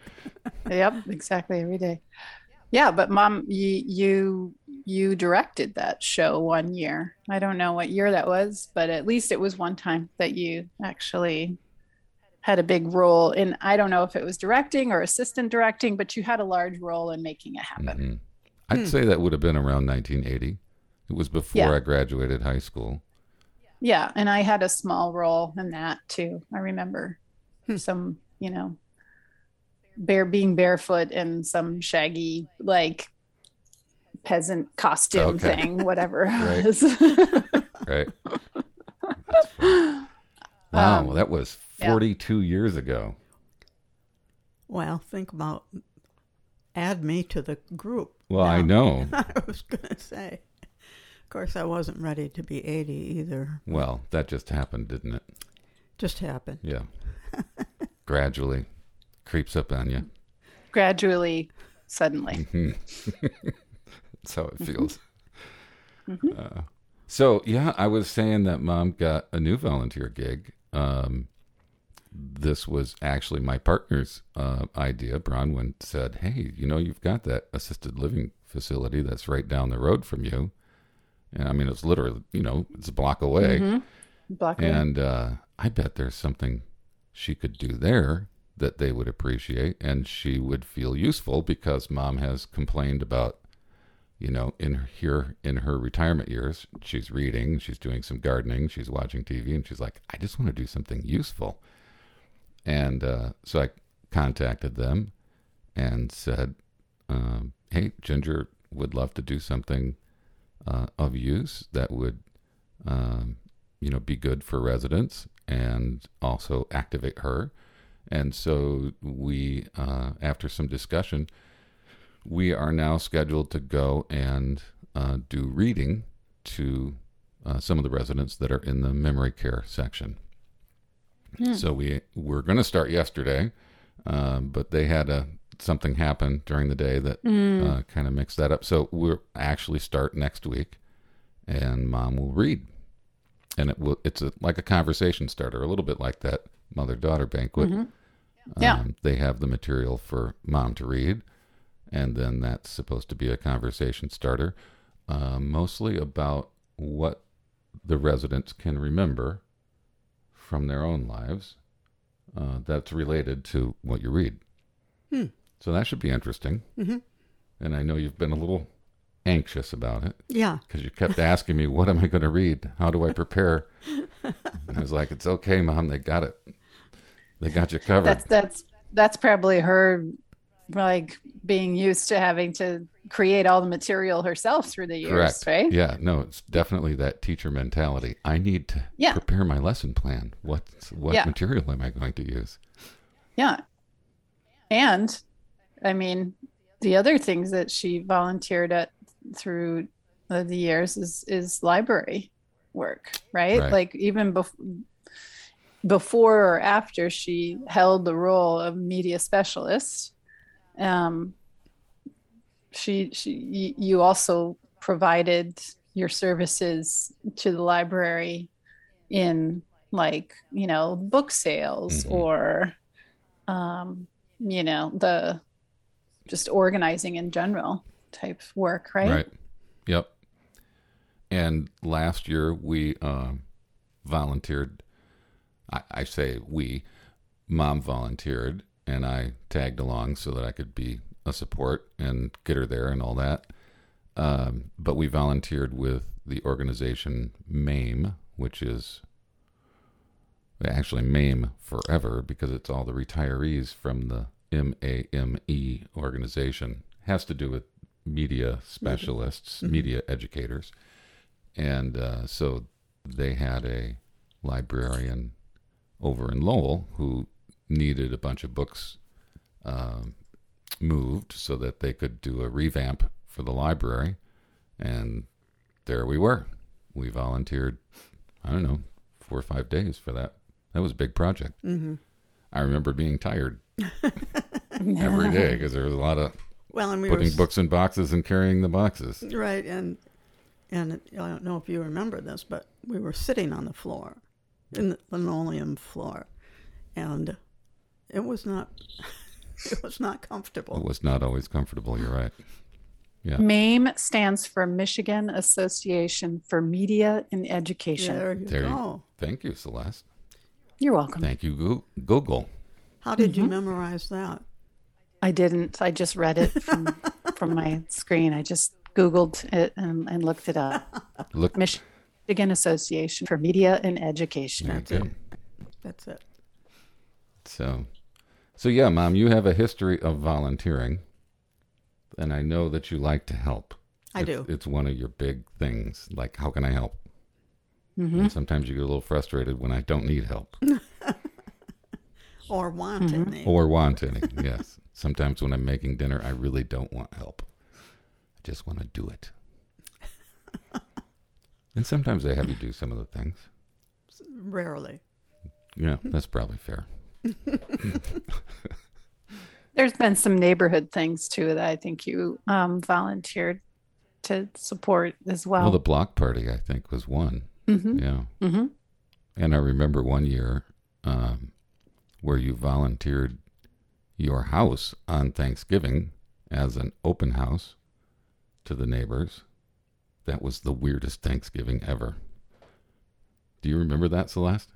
Yep, exactly, every day. Yeah, but Mom, you, you you directed that show one year. I don't know what year that was, but at least it was one time that you actually had a big role in, I don't know if it was directing or assistant directing, but you had a large role in making it happen. Mm-hmm. I'd hmm. say that would have been around nineteen eighty. It was before yeah. I graduated high school. Yeah, and I had a small role in that too. I remember hmm. some, you know, bare being barefoot and some shaggy like peasant costume okay. thing, whatever it was. Right. Right. Wow, um, well, that was forty-two yeah. years ago. Well, think about add me to the group. Well, now. I know. I was gonna say. Of course, I wasn't ready to be eighty either. Well, that just happened, didn't it? Just happened. Yeah. Gradually creeps up on you. Gradually, suddenly. Mm-hmm. That's how it feels. Mm-hmm. Uh, so, yeah, I was saying that Mom got a new volunteer gig. Um, this was actually my partner's uh, idea. Bronwyn said, hey, you know, you've got that assisted living facility that's right down the road from you. And I mean, it's literally, you know, it's a block away. Mm-hmm. Block away. And uh, I bet there's something she could do there that they would appreciate, and she would feel useful because Mom has complained about, you know, in here in her retirement years, she's reading, she's doing some gardening, she's watching T V, and she's like, I just want to do something useful. And uh, so I contacted them and said, um, hey, Ginger would love to do something uh, of use that would, um, you know, be good for residents and also activate her. And so we, uh, after some discussion, we are now scheduled to go and uh, do reading to uh, some of the residents that are in the memory care section. Yeah. So we were going to start yesterday, uh, but they had a, something happen during the day that mm. uh, kind of mixed that up. So we'll actually start next week, and Mom will read. And it will, it's a, like a conversation starter, a little bit like that mother-daughter banquet. Mm-hmm. Yeah. Um, they have the material for Mom to read, and then that's supposed to be a conversation starter, uh, mostly about what the residents can remember from their own lives uh, that's related to what you read. Hmm. So that should be interesting. Mm-hmm. And I know you've been a little anxious about it. Yeah. Because you kept asking me, what am I going to read? How do I prepare? And I was like, it's okay, Mom. They got it. They got you covered. That's that's that's probably her, like, being used to having to create all the material herself through the years, correct, right? Yeah, no, it's definitely that teacher mentality. I need to yeah. prepare my lesson plan. What what yeah. material am I going to use? Yeah. And, I mean, the other things that she volunteered at through the years is is library work, right? right. Like, even bef- before or after she held the role of media specialist, um, she, she, you also provided your services to the library in, like, you know, book sales mm-hmm. or, um, you know, the just organizing in general type work. Right. Right. Yep. And last year we, um, volunteered, I, I say we, Mom volunteered, and I tagged along so that I could be a support and get her there and all that. Um, but we volunteered with the organization MAME, which is actually MAME Forever, because it's all the retirees from the M A M E organization. It has to do with media specialists, mm-hmm. media educators. And uh, so they had a librarian over in Lowell who needed a bunch of books um, moved so that they could do a revamp for the library. And there we were. We volunteered, I don't know, four or five days for that. That was a big project. Mm-hmm. I remember being tired every day because there was a lot of well, and we putting were... books in boxes and carrying the boxes. Right. And, and I don't know if you remember this, but we were sitting on the floor, in the linoleum floor, and It was not. It was not comfortable. It was not always comfortable. You're right. Yeah. MAME stands for Michigan Association for Media and Education. There you there go. You, thank you, Celeste. You're welcome. Thank you, Google. How did mm-hmm. you memorize that? I didn't. I just read it from from my screen. I just Googled it and, and looked it up. Look, Michigan Association for Media and Education. That's it. That's it. So. So yeah, Mom, you have a history of volunteering, and I know that you like to help. I it's, do. It's one of your big things, like, how can I help? Mm-hmm. And sometimes you get a little frustrated when I don't need help. Or want mm-hmm. any. Or want any, yes. Sometimes when I'm making dinner, I really don't want help. I just want to do it. And sometimes I have you do some of the things. Rarely. Yeah, that's probably fair. There's been some neighborhood things too that I think you um volunteered to support as well. Well, the block party I think was one. Mm-hmm. Yeah. Mm-hmm. And I remember one year um where you volunteered your house on Thanksgiving as an open house to the neighbors. That was the weirdest Thanksgiving ever. Do you remember that, Celeste?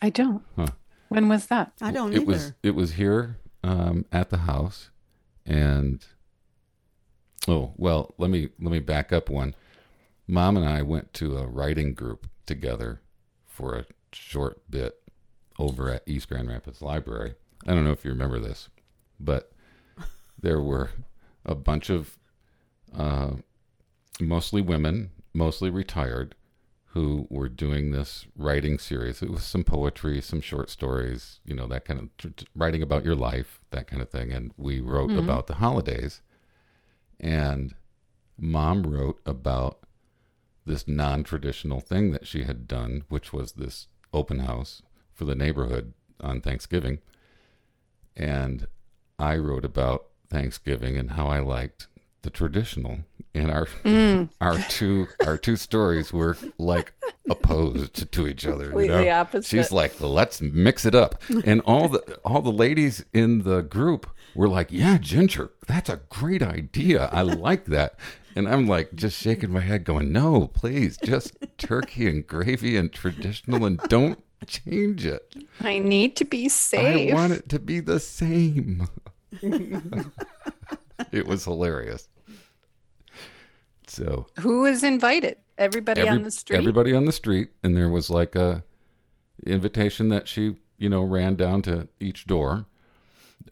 I don't. Huh. When was that? I don't it either. Was, it was here um, at the house. And, oh, well, let me let me back up one. Mom and I went to a writing group together for a short bit over at East Grand Rapids Library. I don't know if you remember this, but there were a bunch of uh, mostly women, mostly retired, who were doing this writing series. It was some poetry, some short stories, you know, that kind of t- t- writing about your life, that kind of thing. And we wrote mm-hmm. about the holidays. And Mom wrote about this non-traditional thing that she had done, which was this open house for the neighborhood on Thanksgiving. And I wrote about Thanksgiving and how I liked the traditional, and our mm. our two our two stories were like opposed to each other. Completely you know? Opposite. She's like, let's mix it up, and all the all the ladies in the group were like, yeah, Ginger, that's a great idea. I like that, and I'm like just shaking my head, going, no, please, just turkey and gravy and traditional, and don't change it. I need to be safe. I want it to be the same. It was hilarious. So who was invited? Everybody every, on the street? Everybody on the street. And there was like a invitation that she, you know, ran down to each door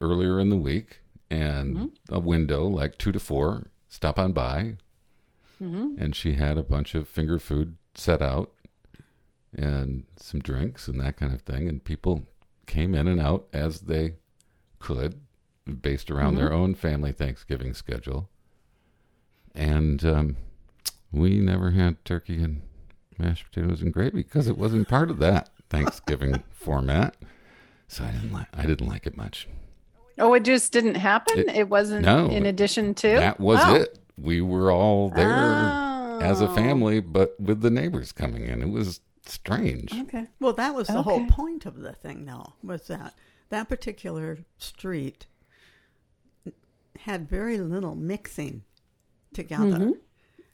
earlier in the week and mm-hmm. a window like two to four, stop on by. Mm-hmm. And she had a bunch of finger food set out and some drinks and that kind of thing. And people came in and out as they could based around mm-hmm. their own family Thanksgiving schedule. And um, we never had turkey and mashed potatoes and gravy because it wasn't part of that Thanksgiving format. So I didn't like. I didn't like it much. Oh, it just didn't happen. It, it wasn't no, in addition to that was oh. it. We were all there oh. as a family, but with the neighbors coming in, it was strange. Okay. Well, that was the okay. whole point of the thing, though, was that that particular street had very little mixing together. Mm-hmm.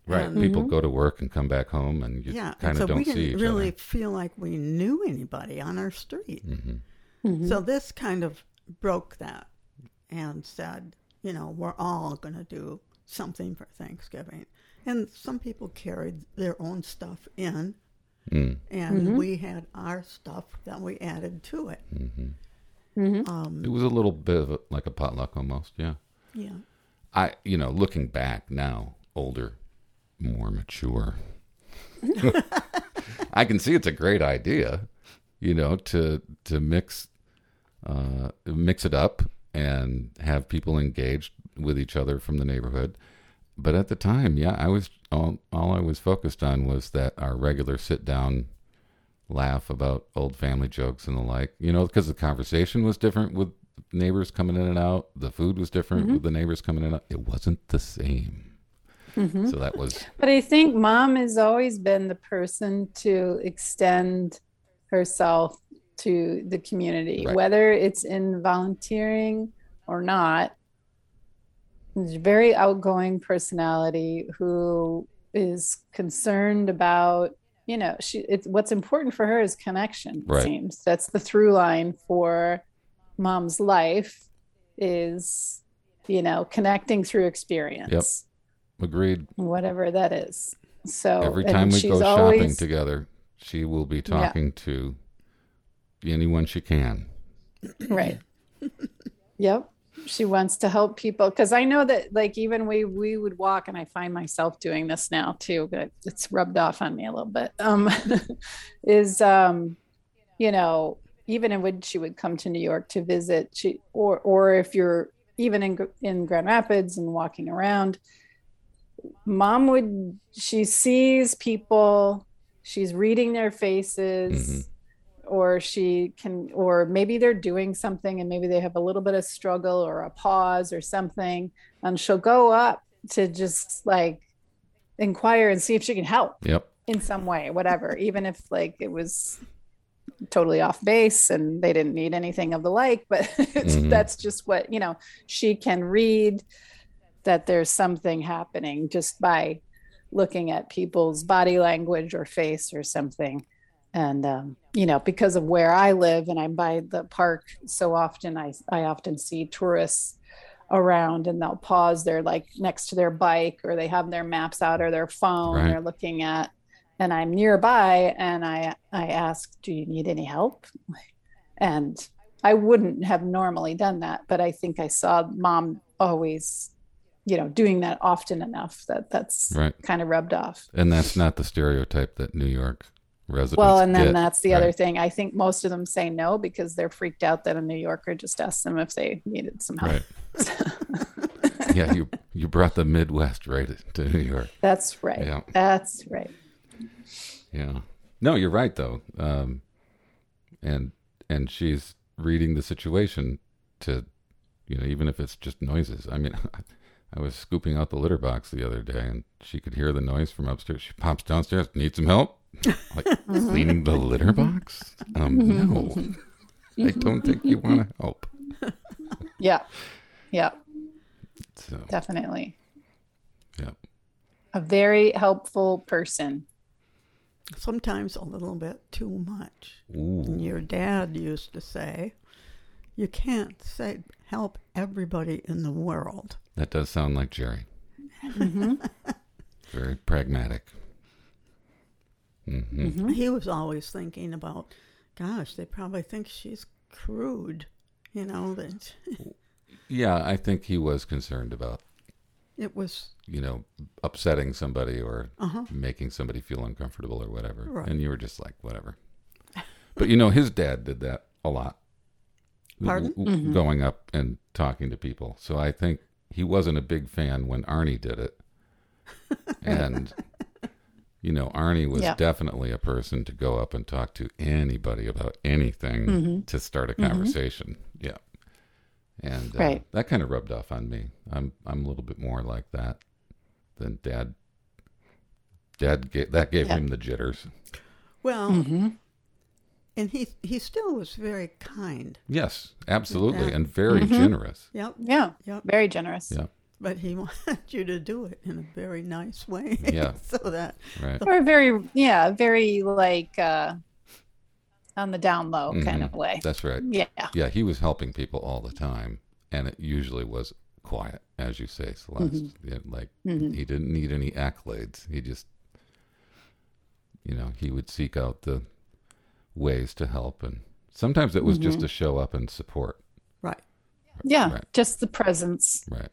Right. Um, people mm-hmm. go to work and come back home and you yeah, kind of so don't see each other. We didn't really feel like we knew anybody on our street. Mm-hmm. Mm-hmm. So this kind of broke that and said, you know, we're all going to do something for Thanksgiving. And some people carried their own stuff in mm. and mm-hmm. we had our stuff that we added to it. Mm-hmm. Mm-hmm. Um, it was a little bit of a, like a potluck almost. Yeah. Yeah. I, you know, looking back now, older, more mature, I can see it's a great idea, you know, to to mix uh, mix it up and have people engaged with each other from the neighborhood. But at the time, yeah, I was all, all I was focused on was that our regular sit down, laugh about old family jokes and the like, you know, because the conversation was different with neighbors coming in and out. The food was different mm-hmm. with the neighbors coming in and out. It wasn't the same. Mm-hmm. So that was. But I think Mom has always been the person to extend herself to the community, right. whether it's in volunteering or not. She's a very outgoing personality who is concerned about, you know, she. It's what's important for her is connection. Right. It seems that's the through line for Mom's life is, you know, connecting through experience. Yep. Agreed. Whatever that is. So every time we go shopping always, together, she will be talking yeah. to anyone she can. Right. Yep. She wants to help people. Cause I know that like, even we, we would walk and I find myself doing this now too, but it's rubbed off on me a little bit. Um, is, um, you know, even when she would come to New York to visit, she or or if you're even in in Grand Rapids and walking around, Mom would, she sees people, she's reading their faces, mm-hmm. or she can, or maybe they're doing something and maybe they have a little bit of struggle or a pause or something, and she'll go up to just like inquire and see if she can help yep. in some way, whatever, even if like it was totally off base and they didn't need anything of the like, but it's, mm-hmm. that's just what, you know, she can read that there's something happening just by looking at people's body language or face or something. And, um, you know, because of where I live and I'm by the park so often, I, I often see tourists around and they'll pause. They're like next to their bike or they have their maps out or their phone right. they're looking at. And I'm nearby and I, I ask, do you need any help? And I wouldn't have normally done that, but I think I saw mom always, you know, doing that often enough that that's right. kind of rubbed off. And that's not the stereotype that New York residents Well, and then get, that's the right. other thing. I think most of them say no because they're freaked out that a New Yorker just asked them if they needed some help. Right. yeah, you you brought the Midwest right to New York. That's right. Yeah. That's right. Yeah. No, you're right though. Um, and and she's reading the situation to, you know, even if it's just noises. I mean, I was scooping out the litter box the other day and she could hear the noise from upstairs. She pops downstairs, need some help? Like cleaning the litter box? Um, no, I don't think you want to help. Yeah. Yeah. So. Definitely. Yeah. A very helpful person. Sometimes a little bit too much. Ooh. And your dad used to say, you can't say help everybody in the world. That does sound like Jerry. Mm-hmm. Very pragmatic. Mm-hmm. Mm-hmm. He was always thinking about, gosh, they probably think she's crude, you know. That yeah, I think he was concerned about it was, you know, upsetting somebody or uh-huh. making somebody feel uncomfortable or whatever. Right. And you were just like, whatever. But, you know, his dad did that a lot. Pardon? Mm-hmm. Going up and talking to people. So I think he wasn't a big fan when Arnie did it. And, you know, Arnie was yeah. definitely a person to go up and talk to anybody about anything mm-hmm. to start a conversation. Mm-hmm. Yeah. And uh, right. that kind of rubbed off on me. I'm I'm a little bit more like that than Dad. Dad gave, that gave yeah. him the jitters. Well, mm-hmm. and he he still was very kind. Yes, absolutely, yeah. and very mm-hmm. generous. Yep. Yeah. Yep. Very generous. Yeah. But he wanted you to do it in a very nice way. Yeah. so that. Right. The- or very yeah very like. Uh, on the down low mm-hmm. kind of way. That's right. Yeah. Yeah. He was helping people all the time. And it usually was quiet, as you say, Celeste. Mm-hmm. Yeah, like mm-hmm. he didn't need any accolades. He just, you know, he would seek out the ways to help. And sometimes it was mm-hmm. just to show up and support. Right. Yeah. Right. Just the presence. Right.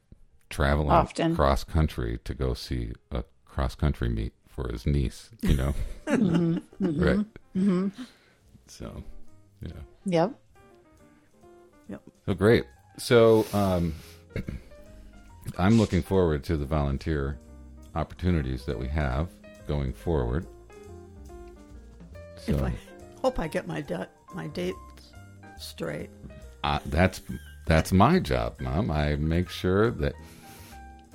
Traveling often cross country to go see a cross country meet for his niece, you know? mm-hmm. Mm-hmm. Right. Mm-hmm. So, yeah. Yep. Yep. So great. So, um, I'm looking forward to the volunteer opportunities that we have going forward. So, if I hope I get my de- my dates straight. Uh, that's that's my job, Mom. I make sure that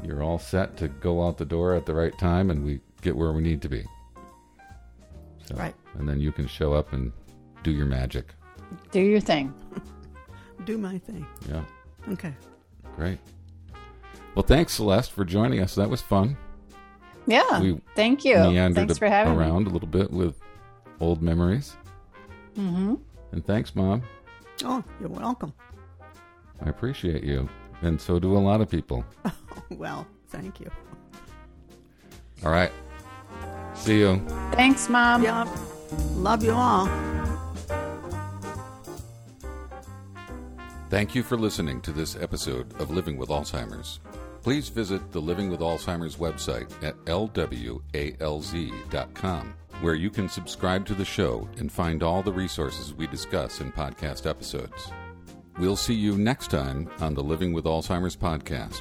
you're all set to go out the door at the right time, and we get where we need to be. So, right. And then you can show up and. Do your magic. Do your thing. Do my thing. Yeah. Okay. Great. Well, thanks, Celeste, for joining us. That was fun. Yeah. We thank you. Thanks for having me. Around a little bit with old memories. Mm-hmm. And thanks, Mom. Oh, you're welcome. I appreciate you. And so do a lot of people. Oh, well, thank you. All right. See you. Thanks, Mom. Yep. Love you all. Thank you for listening to this episode of Living with Alzheimer's. Please visit the Living with Alzheimer's website at L W A L Z dot com, where you can subscribe to the show and find all the resources we discuss in podcast episodes. We'll see you next time on the Living with Alzheimer's podcast.